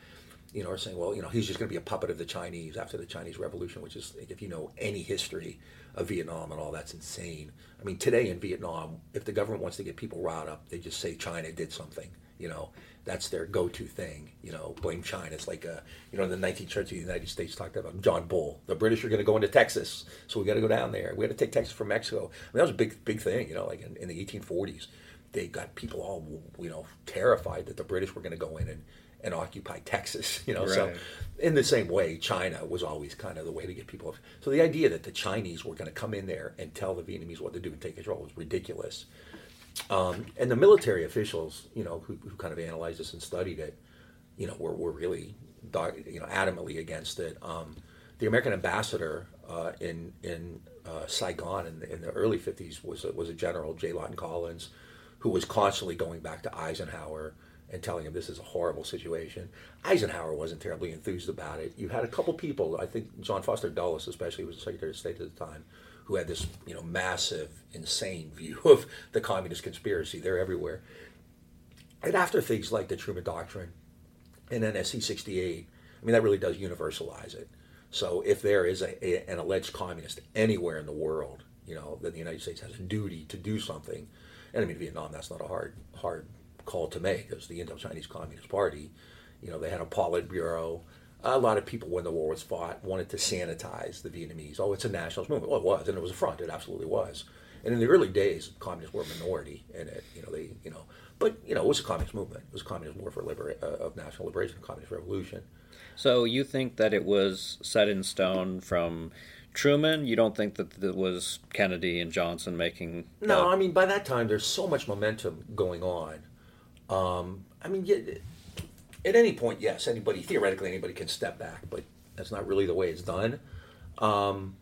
you know, are saying, well, you know, he's just going to be a puppet of the Chinese after the Chinese Revolution, which is, if you know any history of Vietnam and all, that's insane. I mean, today in Vietnam, if the government wants to get people riled up, they just say China did something, you know. That's their go-to thing, you know, blame China. It's like, a, you know, in the nineteenth century, the United States talked about John Bull. The British are going to go into Texas, so we got to go down there. We had to take Texas from Mexico. I mean, that was a big, big thing, you know, like in, in the eighteen forties. They got people all, you know, terrified that the British were going to go in and, and occupy Texas, you know. Right. So in the same way, China was always kind of the way to get people. So the idea that the Chinese were going to come in there and tell the Vietnamese what to do and take control was ridiculous. Um, and the military officials, you know, who, who kind of analyzed this and studied it, you know, were, were really, dog, you know, adamantly against it. Um, the American ambassador uh, in in uh, Saigon in the, in the early fifties was was a general, J. Lawton Collins, who was constantly going back to Eisenhower and telling him this is a horrible situation. Eisenhower wasn't terribly enthused about it. You had a couple people, I think John Foster Dulles especially, who was the Secretary of State at the time, who had this, you know, massive, insane view of the communist conspiracy. They're everywhere. And after things like the Truman Doctrine and N S C sixty-eight, I mean, that really does universalize it. So if there is a, a, an alleged communist anywhere in the world, you know, then the United States has a duty to do something. And I mean, Vietnam, that's not a hard, hard call to make, because the Indochinese Communist Party, you know, they had a Politburo. A lot of people, when the war was fought, wanted to sanitize the Vietnamese. Oh, it's a nationalist movement. Well, it was, and it was a front. It absolutely was. And in the early days, communists were a minority in it. You know, they, you know, but you know, it was a communist movement. It was a communist war for libera- uh, of national liberation, a communist revolution. So you think that it was set in stone from Truman? You don't think that it was Kennedy and Johnson making? The... No, I mean, by that time, there's so much momentum going on. Um, I mean, yeah. At any point, yes, anybody, theoretically anybody can step back, but that's not really the way it's done. Um,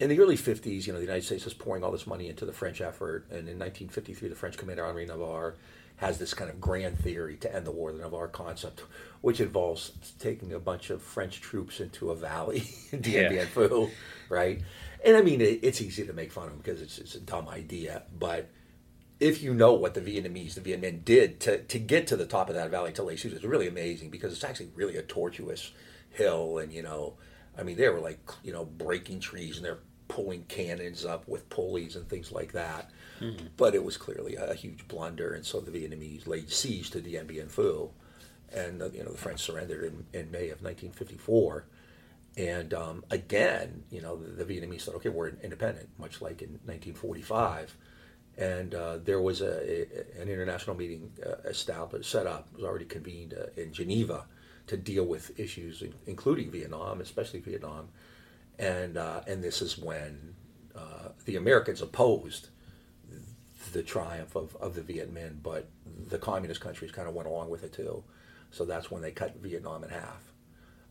in the early fifties, you know, the United States is pouring all this money into the French effort, and in nineteen fifty-three, the French commander Henri Navarre has this kind of grand theory to end the war, the Navarre concept, which involves taking a bunch of French troops into a valley, Dien Bien Phu, right? And I mean, it, it's easy to make fun of him because it's, it's a dumb idea, but... If you know what the Vietnamese, the Viet Minh did to, to get to the top of that valley to Les Seuss, it's really amazing because it's actually really a tortuous hill. And, you know, I mean, they were like, you know, breaking trees and they're pulling cannons up with pulleys and things like that. Mm-hmm. But it was clearly a huge blunder. And so the Vietnamese laid siege to Dien Bien Phu. And, you know, the French surrendered in, in May of nineteen fifty-four. And um, again, you know, the, the Vietnamese said, okay, we're independent, much like in nineteen forty-five. And uh, there was a, a, an international meeting uh, established, set up, was already convened uh, in Geneva to deal with issues in, including Vietnam, especially Vietnam. And uh, and this is when uh, the Americans opposed the triumph of, of the Viet Minh, but the communist countries kind of went along with it too. So that's when they cut Vietnam in half.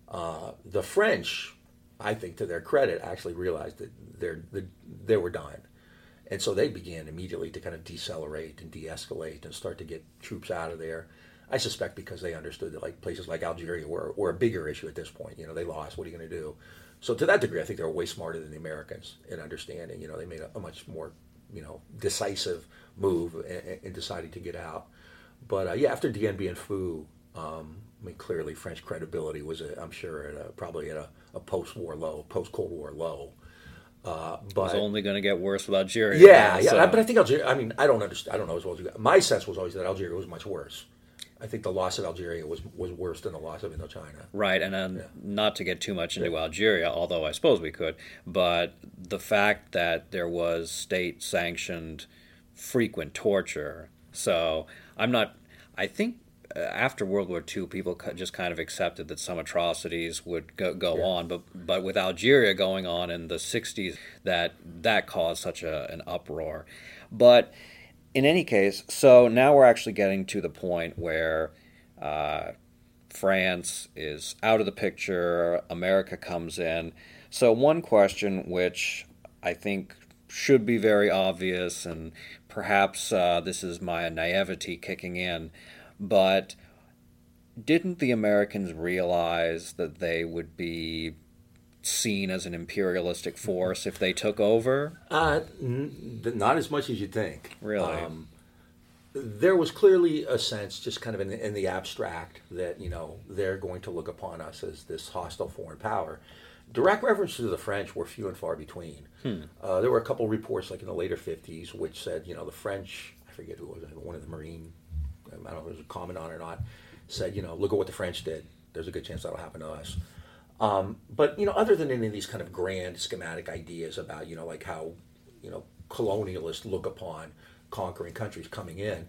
Uh, the French, I think to their credit, actually realized that they're, that they were dying. And so they began immediately to kind of decelerate and de-escalate and start to get troops out of there. I suspect because they understood that like places like Algeria were, were a bigger issue at this point. You know, they lost. What are you going to do? So to that degree, I think they were way smarter than the Americans in understanding. You know, they made a, a much more, you know, decisive move and, and decided to get out. But uh, yeah, after Dien Bien Phu, um, I mean, clearly French credibility was, a, I'm sure, at a, probably at a, a post-war low, post-Cold War low. Uh, but, it's only going to get worse with Algeria. Yeah, then, yeah. So. But I think Algeria. I mean, I don't understand. I don't know as well as you. My sense was always that Algeria was much worse. I think the loss of Algeria was was worse than the loss of Indochina. Right, and um, yeah. not to get too much into yeah. Algeria, although I suppose we could, but the fact that there was state-sanctioned frequent torture. So I'm not, I think after World War Two, people just kind of accepted that some atrocities would go, go yeah. on, but but with Algeria going on in the sixties, that that caused such a, an uproar. But in any case, so now we're actually getting to the point where uh, France is out of the picture, America comes in. So one question which I think should be very obvious, and perhaps uh, this is my naivety kicking in, but didn't the Americans realize that they would be seen as an imperialistic force if they took over? Uh, n- not as much as you think. Really? Um, there was clearly a sense, just kind of in, in the abstract, that, you know, they're going to look upon us as this hostile foreign power. Direct references to the French were few and far between. Hmm. Uh, there were a couple reports, like in the later fifties, which said, you know, the French, I forget who it was, one of the Marine, I don't know if it was a commandant or not, said, you know, look at what the French did. There's a good chance that'll happen to us. Um, but, you know, other than any of these kind of grand schematic ideas about, you know, like how, you know, colonialists look upon conquering countries coming in,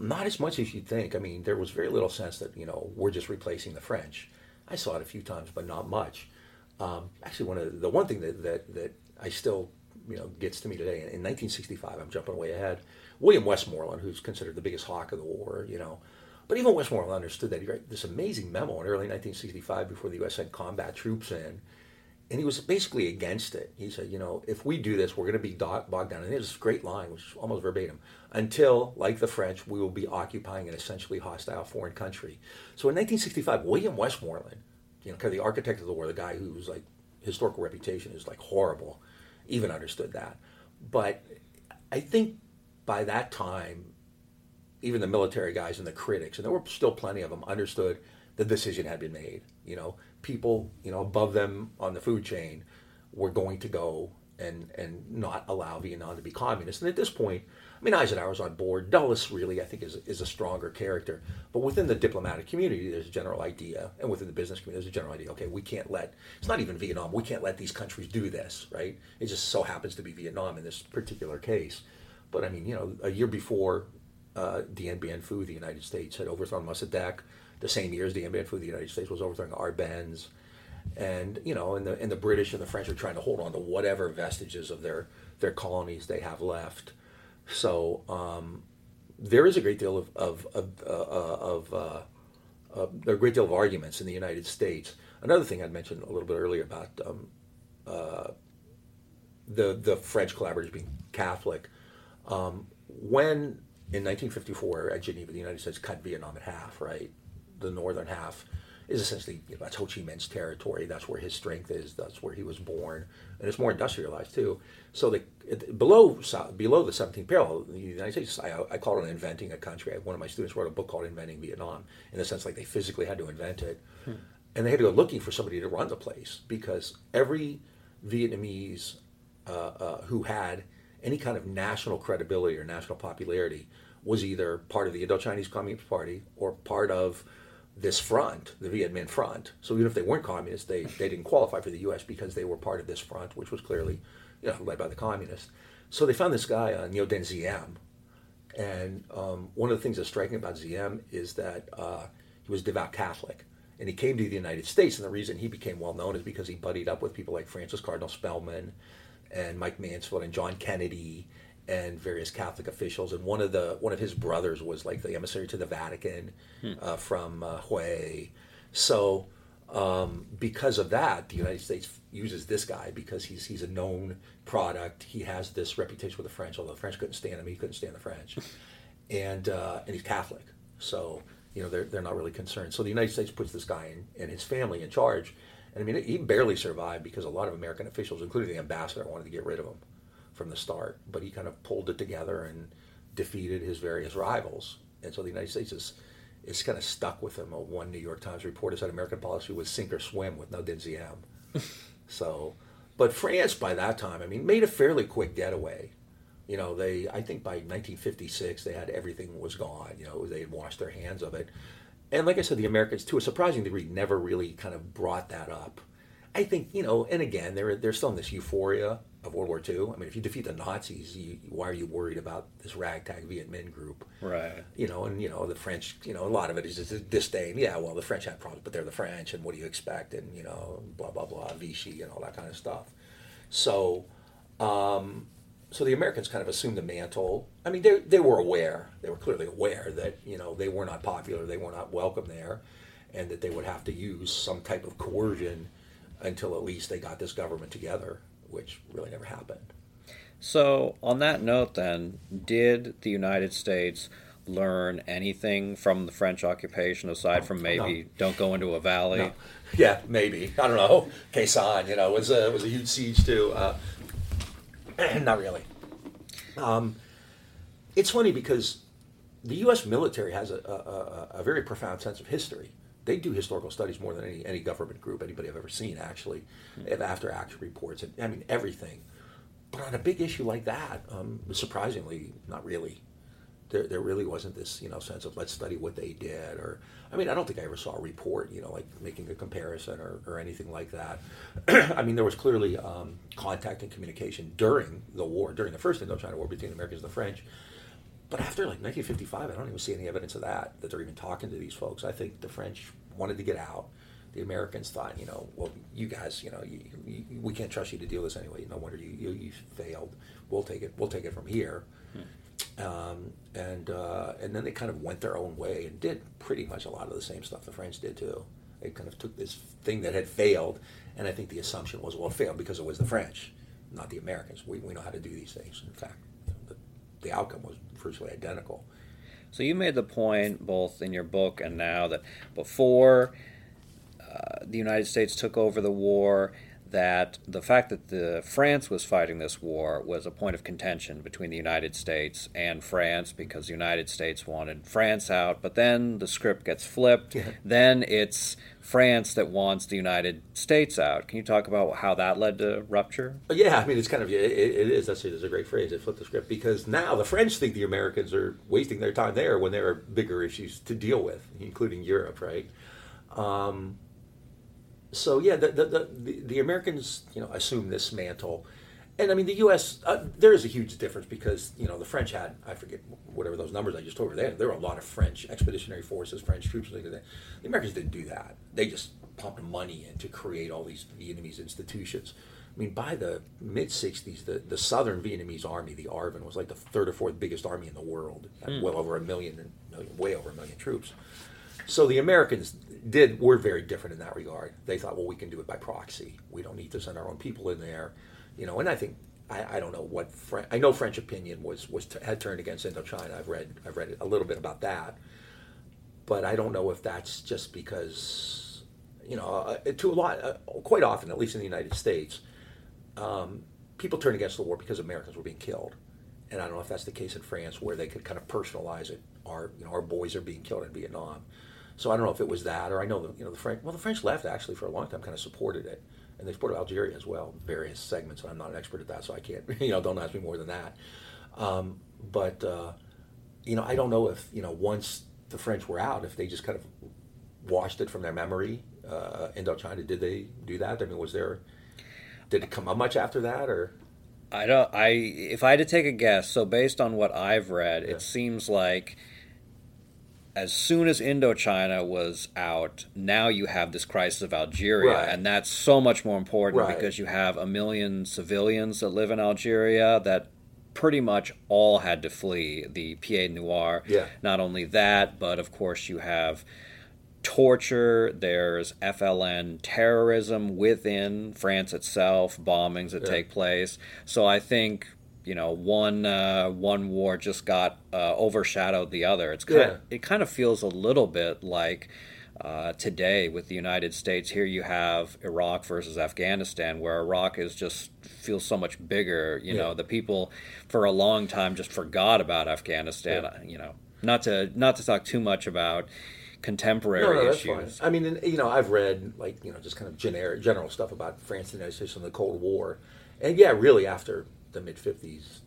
not as much as you'd think. I mean, there was very little sense that, you know, we're just replacing the French. I saw it a few times, but not much. Um, actually, one of the, the one thing that, that, that I still, you know, gets to me today, in nineteen sixty-five, I'm jumping way ahead, William Westmoreland, who's considered the biggest hawk of the war, you know, but even Westmoreland understood that. He wrote this amazing memo in early nineteen sixty-five before the U S sent combat troops in, and he was basically against it. He said, you know, if we do this, we're going to be bogged down. And there's this great line, which is almost verbatim, until, like the French, we will be occupying an essentially hostile foreign country. So in nineteen sixty-five, William Westmoreland, you know, kind of the architect of the war, the guy whose, like, historical reputation is, like, horrible, even understood that. But I think by that time, even the military guys and the critics, and there were still plenty of them, understood the decision had been made. You know, people, you know, above them on the food chain were going to go and, and not allow Vietnam to be communist. And at this point, I mean, Eisenhower's on board. Dulles really, I think, is is a stronger character. But within the diplomatic community, there's a general idea, and within the business community, there's a general idea, okay, we can't let, it's not even Vietnam, we can't let these countries do this, right? It just so happens to be Vietnam in this particular case. But I mean, you know, a year before uh, Dien Bien Phu, the United States had overthrown Mossadegh. The same year as Dien Bien Phu, the United States was overthrowing Arbenz, and you know, and the and the British and the French are trying to hold on to whatever vestiges of their their colonies they have left. So um, there is a great deal of of of, uh, of uh, uh, there are a great deal of arguments in the United States. Another thing I'd mentioned a little bit earlier about um, uh, the the French collaborators being Catholic. Um, when in nineteen fifty-four at Geneva, the United States cut Vietnam in half, right? The northern half is essentially, you know, that's Ho Chi Minh's territory. That's where his strength is. That's where he was born, and it's more industrialized too. So the it, below below the seventeenth parallel, the United States, I, I call it inventing a country. One of my students wrote a book called "Inventing Vietnam," in the sense like they physically had to invent it, hmm. and they had to go looking for somebody to run the place because every Vietnamese uh, uh, who had any kind of national credibility or national popularity was either part of the Indochinese Communist Party or part of this front, the Viet Minh front. So even if they weren't communists, they, they didn't qualify for the U S because they were part of this front, which was clearly, you know, led by the communists. So they found this guy, uh, Ngo Dinh Diem, and um, one of the things that's striking about Diem is that uh, he was devout Catholic, and he came to the United States, and the reason he became well-known is because he buddied up with people like Francis Cardinal Spellman, and Mike Mansfield and John Kennedy and various Catholic officials, and one of the one of his brothers was like the emissary to the Vatican hmm. uh, from uh, Hue. So um, because of that, the United States uses this guy because he's he's a known product. He has this reputation with the French, although the French couldn't stand him, he couldn't stand the French, and uh, and he's Catholic. So you know they're they're not really concerned. So the United States puts this guy in, and his family in charge. I mean, he barely survived because a lot of American officials, including the ambassador, wanted to get rid of him from the start. But he kind of pulled it together and defeated his various rivals. And so the United States is, is kind of stuck with him. One New York Times reporter said American policy was sink or swim with Ngo Dinh Diem. So, but France, by that time, I mean, made a fairly quick getaway. You know, they, I think by nineteen fifty-six, they had, everything was gone. You know, they had washed their hands of it. And like I said, the Americans, to a surprising degree, never really kind of brought that up. I think, you know, and again, they're, they're still in this euphoria of World War Two. I mean, if you defeat the Nazis, you, why are you worried about this ragtag Viet Minh group? Right. You know, and, you know, the French, you know, a lot of it is just disdain. Yeah, well, the French had problems, but they're the French, and what do you expect? And, you know, blah, blah, blah, Vichy, and all that kind of stuff. So, um... So the Americans kind of assumed the mantle. I mean, they they were aware. They were clearly aware that, you know, they were not popular, they were not welcome there, and that they would have to use some type of coercion until at least they got this government together, which really never happened. So on that note then, did the United States learn anything from the French occupation aside from maybe no. don't go into a valley? No. Yeah, maybe. I don't know. Khe Sanh, you know, was a, was a huge siege too. Uh, Not really. Um, it's funny because the U S military has a, a, a very profound sense of history. They do historical studies more than any, any government group, anybody I've ever seen, actually, mm-hmm. after action reports, and I mean, everything. But on a big issue like that, um, surprisingly, not really. There, there really wasn't this, you know, sense of let's study what they did, or I mean, I don't think I ever saw a report, you know, like making a comparison or, or anything like that. I mean, there was clearly um, contact and communication during the war, during the first Indochina War between the Americans and the French. But after like nineteen fifty-five, I don't even see any evidence of that, that they're even talking to these folks. I think the French wanted to get out. The Americans thought, you know, well, you guys, you know, you, you, we can't trust you to deal with this anyway. No wonder you, you, you failed. We'll take it. We'll take it from here. Hmm. Um, and uh, and then they kind of went their own way and did pretty much a lot of the same stuff the French did too. They kind of took this thing that had failed, and I think the assumption was, well, it failed because it was the French, not the Americans. We we know how to do these things. In fact, you know, the, the outcome was virtually identical. So you made the point both in your book and now that before uh, the United States took over the war, that the fact that the France was fighting this war was a point of contention between the United States and France, because the United States wanted France out, but then the script gets flipped. Yeah. Then it's France that wants the United States out. Can you talk about how that led to rupture? Yeah, I mean, it's kind of, it, it is, that's a great phrase, it flipped the script, because now the French think the Americans are wasting their time there when there are bigger issues to deal with, including Europe, right? Um... So yeah, the, the the the Americans, you know, assumed this mantle, and I mean the U S Uh, there is a huge difference because, you know, the French had, I forget whatever those numbers I just told you, there there were a lot of French expeditionary forces, French troops, like that. The Americans didn't do that. They just pumped money in to create all these Vietnamese institutions. I mean, by the mid sixties, the, the Southern Vietnamese Army, the A R V N, was like the third or fourth biggest army in the world, had mm. well over a million, million, way over a million troops. So the Americans did were very different in that regard. They thought, well, we can do it by proxy. We don't need to send our own people in there, you know. And I think I, I don't know what French, I know French opinion was was t- had turned against Indochina. I've read I've read a little bit about that, but I don't know if that's just because, you know, uh, to a lot, uh, quite often, at least in the United States, um, people turned against the war because Americans were being killed. And I don't know if that's the case in France, where they could kind of personalize it. Our, you know, our boys are being killed in Vietnam. So I don't know if it was that, or I know the, you know, the French. Well, the French left actually for a long time, kind of supported it, and they supported Algeria as well, various segments. And I'm not an expert at that, so I can't, you know, don't ask me more than that. Um, but uh, you know, I don't know if, you know, once the French were out, if they just kind of washed it from their memory. Uh, Indochina, did they do that? I mean, was there? Did it come up much after that, or? I don't. I if I had to take a guess, so based on what I've read, yeah. It seems like, as soon as Indochina was out, now you have this crisis of Algeria, right. And that's so much more important, right. Because you have a million civilians that live in Algeria that pretty much all had to flee the Pied Noir. Yeah. Not only that, but of course you have torture, there's F L N terrorism within France itself, bombings that yeah. take place. So I think... You know, one uh, one war just got uh, overshadowed the other. It's kind yeah. of, it kind of feels a little bit like uh, today with the United States. Here you have Iraq versus Afghanistan, where Iraq is just feels so much bigger. You yeah. know, the people for a long time just forgot about Afghanistan. Yeah. You know, not to not to talk too much about contemporary no, no, issues. That's fine. I mean, you know, I've read, like, you know, just kind of generic general stuff about France and the United States and the Cold War, and yeah, really after the mid fifties,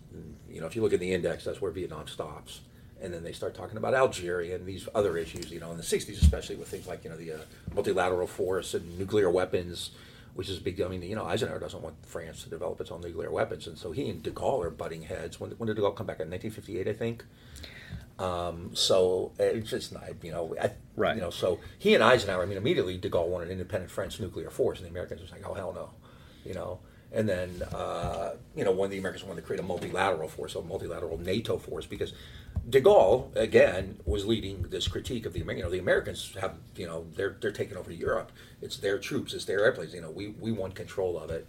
You know, if you look at the index, that's where Vietnam stops. And then they start talking about Algeria and these other issues, you know, in the sixties, especially with things like, you know, the uh, multilateral force and nuclear weapons, which is becoming, you know, Eisenhower doesn't want France to develop its own nuclear weapons. And so he and de Gaulle are butting heads. When, when did de Gaulle come back? In nineteen fifty-eight, I think. Um, so it's just not, you know, I, right. you know, so he and Eisenhower, I mean, immediately de Gaulle wanted an independent French nuclear force. And the Americans were like, oh, hell no, you know. And then, uh, you know, one of the Americans wanted to create a multilateral force, a multilateral NATO force, because de Gaulle, again, was leading this critique of the Americans. You know, the Americans have, you know, they're they're taking over Europe. It's their troops, it's their airplanes. You know, we, we want control of it.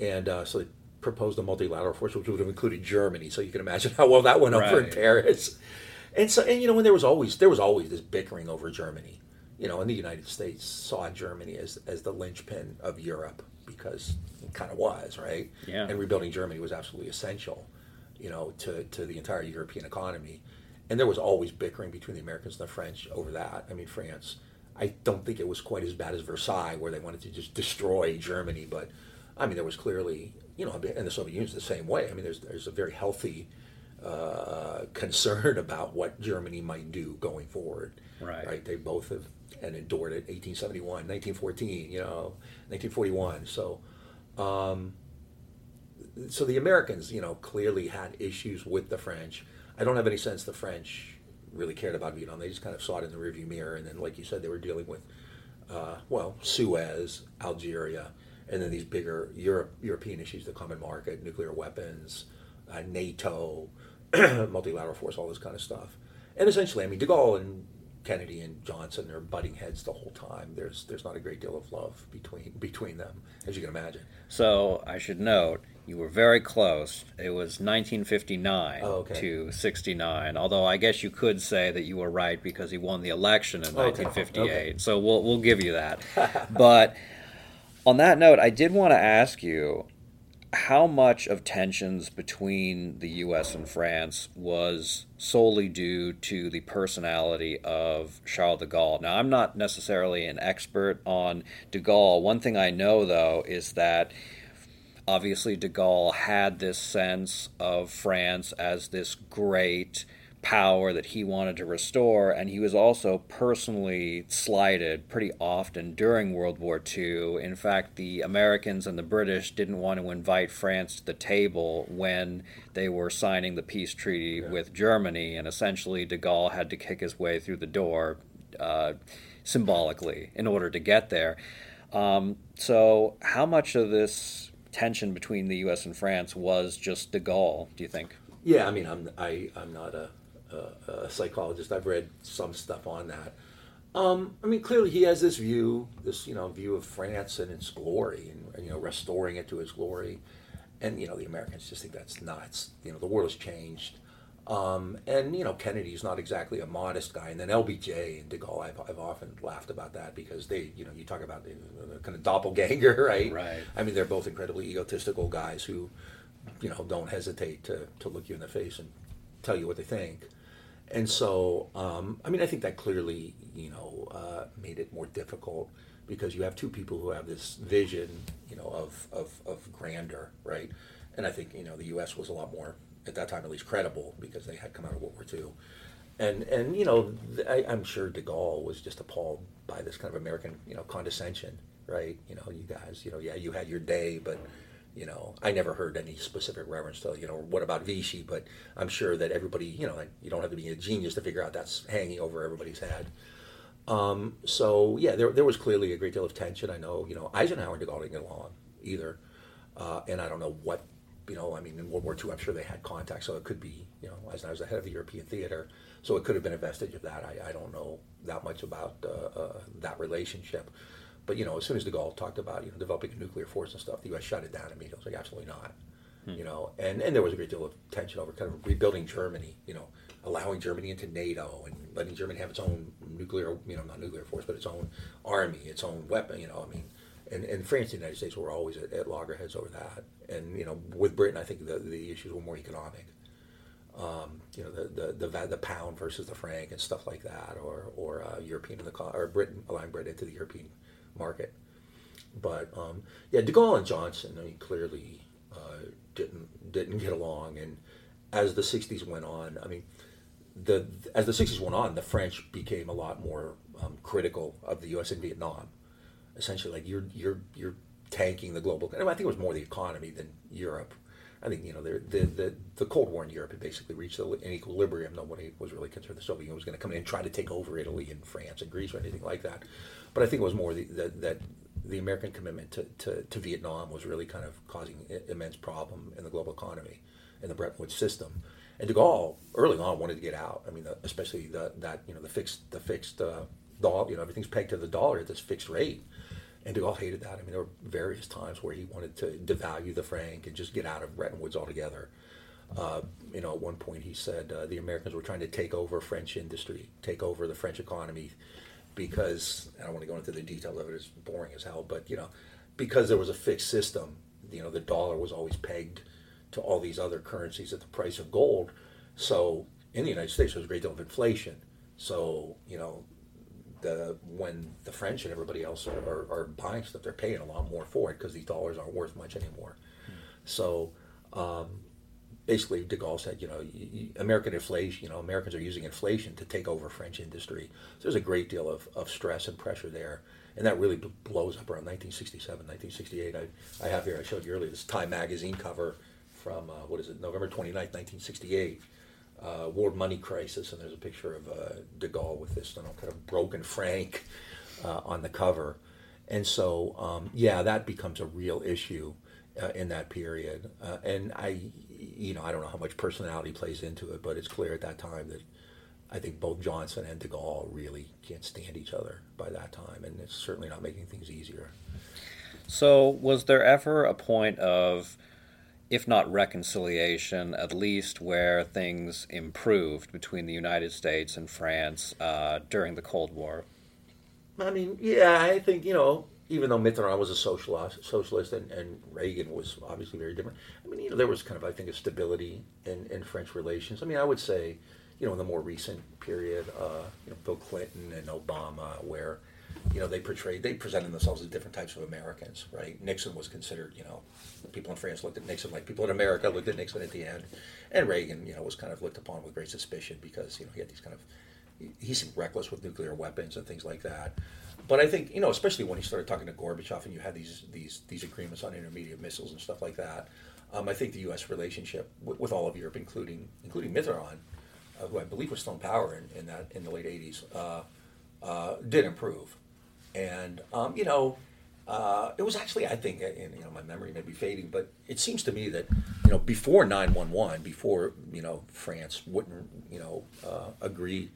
And uh, so they proposed a multilateral force, which would have included Germany. So you can imagine how well that went right. over in Paris. And so, and you know, when there was always there was always this bickering over Germany. You know, and the United States saw Germany as as the linchpin of Europe. Because it kind of was, right? Yeah. And rebuilding Germany was absolutely essential, you know, to, to the entire European economy. And there was always bickering between the Americans and the French over that. I mean, France, I don't think it was quite as bad as Versailles, where they wanted to just destroy Germany. But, I mean, there was clearly, you know, and the Soviet Union's the same way. I mean, there's there's a very healthy uh, concern about what Germany might do going forward. Right. Right? They both have... and endured it, eighteen seventy-one, nineteen fourteen, you know, nineteen forty-one. So um, so the Americans, you know, clearly had issues with the French. I don't have any sense the French really cared about Vietnam. They just kind of saw it in the rearview mirror. And then, like you said, they were dealing with, uh, well, Suez, Algeria, and then these bigger Europe, European issues, the common market, nuclear weapons, uh, NATO, multilateral force, all this kind of stuff. And essentially, I mean, de Gaulle and Kennedy and Johnson are butting heads the whole time. There's there's not a great deal of love between between them, as you can imagine. So I should note, you were very close. It was nineteen fifty-nine oh, okay. to sixty-nine, although I guess you could say that you were right because he won the election in nineteen fifty-eight. Okay. Okay. So we'll we'll give you that. But on that note, I did want to ask you, how much of tensions between the U S and France was solely due to the personality of Charles de Gaulle? Now, I'm not necessarily an expert on de Gaulle. One thing I know, though, is that obviously de Gaulle had this sense of France as this great power that he wanted to restore, and he was also personally slighted pretty often during World War Two. In fact, the Americans and the British didn't want to invite France to the table when they were signing the peace treaty yeah. with Germany, and essentially de Gaulle had to kick his way through the door uh, symbolically in order to get there. Um, so how much of this tension between the U S and France was just de Gaulle, do you think? Yeah, I mean, I'm, I, I'm not a A, a psychologist. I've read some stuff on that. Um, I mean, clearly he has this view, this, you know, view of France and its glory and, you know, restoring it to its glory. And, you know, the Americans just think that's nuts. You know, the world has changed. Um, and, you know, Kennedy's not exactly a modest guy. And then L B J and de Gaulle, I've, I've often laughed about that because they, you know, you talk about the kind of doppelganger, right? Right. I mean, they're both incredibly egotistical guys who, you know, don't hesitate to, to look you in the face and tell you what they think. And so, um, I mean, I think that clearly, you know, uh, made it more difficult because you have two people who have this vision, you know, of, of, of grandeur, right? And I think, you know, the U S was a lot more, at that time at least, credible because they had come out of World War Two. And, and you know, I, I'm sure de Gaulle was just appalled by this kind of American, you know, condescension, right? You know, you guys, you know, yeah, you had your day, but... You know, I never heard any specific reference to, you know, what about Vichy, but I'm sure that everybody, you know, you don't have to be a genius to figure out that's hanging over everybody's head. Um, so, yeah, there there was clearly a great deal of tension. I know, you know, Eisenhower and de Gaulle didn't get along either. Uh, and I don't know what, you know, I mean, in World War Two, I'm sure they had contacts, so it could be, you know, Eisenhower was the head of the European theater, so it could have been a vestige of that. I, I don't know that much about uh, uh, that relationship. But, you know, as soon as de Gaulle talked about, you know, developing a nuclear force and stuff, the U S shut it down immediately. It was like, absolutely not, hmm. you know. And, and there was a great deal of tension over kind of rebuilding Germany, you know, allowing Germany into NATO and letting Germany have its own nuclear, you know, not nuclear force, but its own army, its own weapon, you know. I mean, and, and France and the United States were always at, at loggerheads over that. And, you know, with Britain, I think the, the issues were more economic. Um, you know, the, the the the pound versus the franc and stuff like that, or, or uh, European in the, or Britain, allowing Britain into the European market. But um, yeah, de Gaulle and Johnson, I mean, clearly uh, didn't didn't get along. And as the sixties went on, I mean, the as the sixties went on, the French became a lot more um, critical of the U S in Vietnam. Essentially, like you're you're you're tanking the global. I think it was more the economy than Europe. I think, you know, the, the the Cold War in Europe had basically reached an equilibrium. Nobody was really concerned the Soviet Union was going to come in and try to take over Italy and France and Greece or anything like that. But I think it was more the, the, that the American commitment to, to, to Vietnam was really kind of causing immense problem in the global economy and the Bretton Woods system. And de Gaulle early on wanted to get out. I mean, the, especially the, that, you know, the fixed, the fixed uh, dollar, you know, everything's pegged to the dollar at this fixed rate. And de Gaulle hated that. I mean, there were various times where he wanted to devalue the franc and just get out of Bretton Woods altogether. Uh, you know, at one point he said uh, the Americans were trying to take over French industry, take over the French economy, because, and I don't want to go into the details of it, it's boring as hell, but, you know, because there was a fixed system, you know, the dollar was always pegged to all these other currencies at the price of gold. So in the United States, there was a great deal of inflation. So, you know, The, when the French and everybody else are, are, are buying stuff, they're paying a lot more for it because these dollars aren't worth much anymore. Mm. So um, basically, de Gaulle said, you know, American inflation, you know, Americans are using inflation to take over French industry. So there's a great deal of, of stress and pressure there. And that really blows up around nineteen sixty-seven, nineteen sixty-eight. I, I have here, I showed you earlier, this Time magazine cover from, uh, what is it, November twenty-ninth, nineteen sixty-eight. Uh, World Money Crisis, and there's a picture of uh, de Gaulle with this, you know, kind of broken franc uh, on the cover. And so, um, yeah, that becomes a real issue uh, in that period. Uh, and I, you know, I don't know how much personality plays into it, but it's clear at that time that I think both Johnson and de Gaulle really can't stand each other by that time, and it's certainly not making things easier. So was there ever a point of, if not reconciliation, at least where things improved between the United States and France uh, during the Cold War? I mean, yeah, I think, you know, even though Mitterrand was a socialist, socialist and, and Reagan was obviously very different, I mean, you know, there was kind of, I think, a stability in, in French relations. I mean, I would say, you know, in the more recent period, uh, you know, Bill Clinton and Obama, where, you know, they portrayed, they presented themselves as different types of Americans, right? Nixon was considered, you know, people in France looked at Nixon like people in America looked at Nixon at the end. And Reagan, you know, was kind of looked upon with great suspicion because, you know, he had these kind of, he seemed reckless with nuclear weapons and things like that. But I think, you know, especially when he started talking to Gorbachev and you had these these these agreements on intermediate missiles and stuff like that, um, I think the U S relationship with, with all of Europe, including including Mitterrand, uh, who I believe was still in power in, in, that, in the late eighties, uh, uh, did improve. And, um, you know, uh, it was actually, I think, and, you know, my memory may be fading, but it seems to me that, you know, before nine one one, before, you know, France wouldn't, you know, uh, agree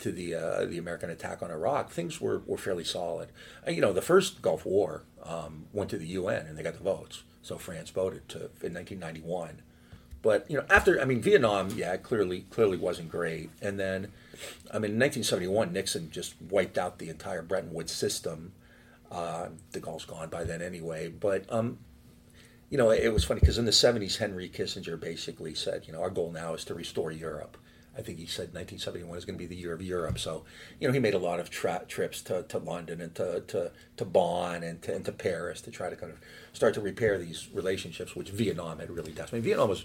to the uh, the American attack on Iraq, things were, were fairly solid. And, you know, the first Gulf War um, went to the U N and they got the votes. So France voted to in nineteen ninety-one. But, you know, after, I mean, Vietnam, yeah, clearly clearly wasn't great. And then, I mean, in nineteen seventy-one, Nixon just wiped out the entire Bretton Woods system. Uh, de Gaulle's gone by then anyway. But, um, you know, it, it was funny because in the seventies, Henry Kissinger basically said, you know, our goal now is to restore Europe. I think he said nineteen seventy-one is going to be the year of Europe. So, you know, he made a lot of tra- trips to, to London and to, to, to Bonn and to, and to Paris to try to kind of start to repair these relationships, which Vietnam had really decimated. I mean, Vietnam was,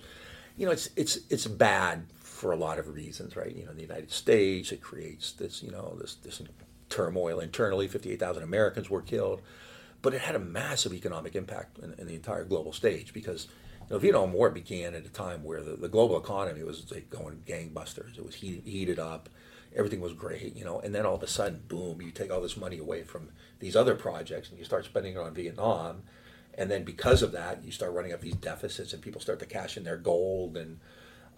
you know, it's it's it's bad for a lot of reasons, right? You know, the United States, it creates this, you know, this, this turmoil internally. fifty-eight thousand Americans were killed. But it had a massive economic impact in, in the entire global stage because, you know, Vietnam War began at a time where the, the global economy was like going gangbusters. It was heat, heated up. Everything was great, you know. And then all of a sudden, boom, you take all this money away from these other projects and you start spending it on Vietnam. And then because of that, you start running up these deficits and people start to cash in their gold. And,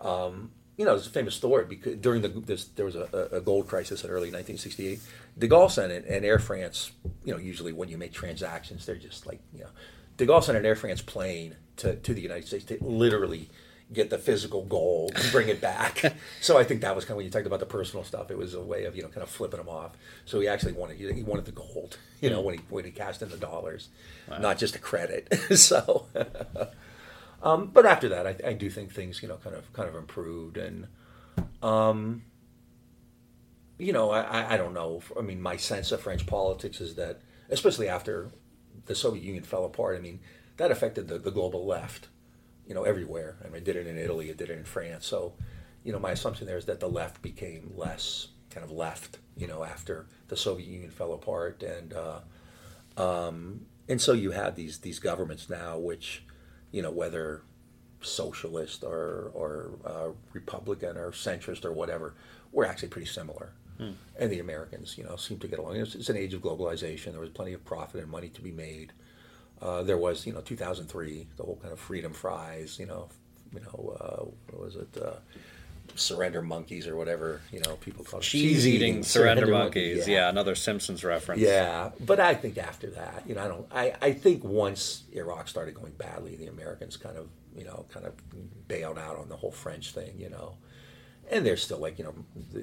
um, you know, there's a famous story because during the this, there was a, a gold crisis in early nineteen sixty-eight. De Gaulle sent it, and Air France, you know, usually when you make transactions, they're just like, you know, De Gaulle sent an Air France plane to, to the United States to literally get the physical gold and bring it back. So I think that was kind of when you talked about the personal stuff. It was a way of, you know, kind of flipping them off. So he actually wanted he wanted the gold, you know, when he when he cashed in the dollars, wow. Not just a credit. So, um, but after that, I, I do think things, you know, kind of kind of improved, and um, you know, I, I don't know. I mean, my sense of French politics is that, especially after the Soviet Union fell apart, I mean, that affected the, the global left. you know, everywhere. I mean, it did it in Italy, it did it in France. So, you know, my assumption there is that the left became less kind of left, you know, after the Soviet Union fell apart. And uh, um, and so you have these these governments now which, you know, whether socialist or, or uh, Republican or centrist or whatever, were actually pretty similar. Hmm. And the Americans, you know, seem to get along. It's, it's an age of globalization. There was plenty of profit and money to be made. Uh, there was, you know, two thousand three, the whole kind of freedom fries, you know, you know, uh, what was it, uh, surrender monkeys or whatever, you know, people call it cheese eating surrender, surrender monkeys. monkeys. Yeah. yeah, another Simpsons reference. Yeah, but I think after that, you know, I don't. I, I think once Iraq started going badly, the Americans kind of, you know, kind of bailed out on the whole French thing, you know. And there's still, like, you know,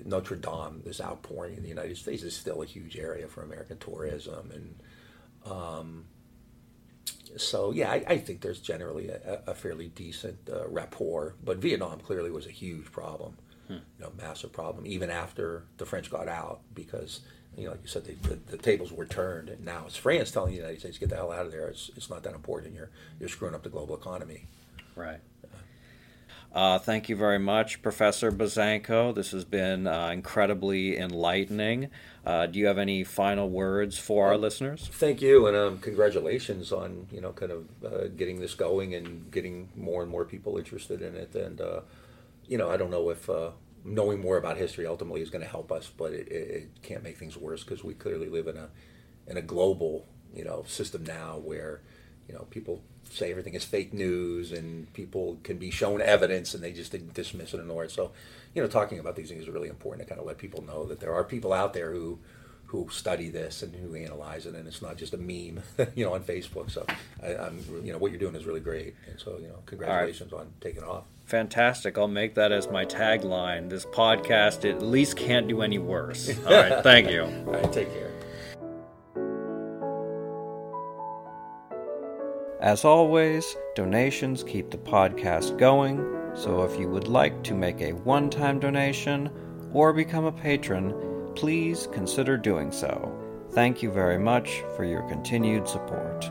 Notre Dame, this outpouring in the United States is still a huge area for American tourism. And um, so, yeah, I, I think there's generally a, a fairly decent uh, rapport. But Vietnam clearly was a huge problem, hmm. you know, massive problem, even after the French got out because, you know, like you said, they, the, the tables were turned. And now it's France telling the United States, get the hell out of there. It's, it's not that important. You're, you're screwing up the global economy. Right. Uh, thank you very much, Professor Buzzanco. This has been uh, incredibly enlightening. Uh, do you have any final words for our listeners? Thank you, and um, congratulations on, you know, kind of uh, getting this going and getting more and more people interested in it. And, uh, you know, I don't know if uh, knowing more about history ultimately is going to help us, but it, it can't make things worse because we clearly live in a in a global, you know, system now where, you know, people say everything is fake news and people can be shown evidence and they just dismiss it and ignore it. So, you know, talking about these things is really important to kind of let people know that there are people out there who who study this and who analyze it, and it's not just a meme, you know, on Facebook. So, I, I'm, you know, what you're doing is really great. And so, you know, congratulations All right. on taking off. Fantastic. I'll make that as my tagline. This podcast at least can't do any worse. All right. Thank you. All right. Take care. As always, donations keep the podcast going, so if you would like to make a one-time donation or become a patron, please consider doing so. Thank you very much for your continued support.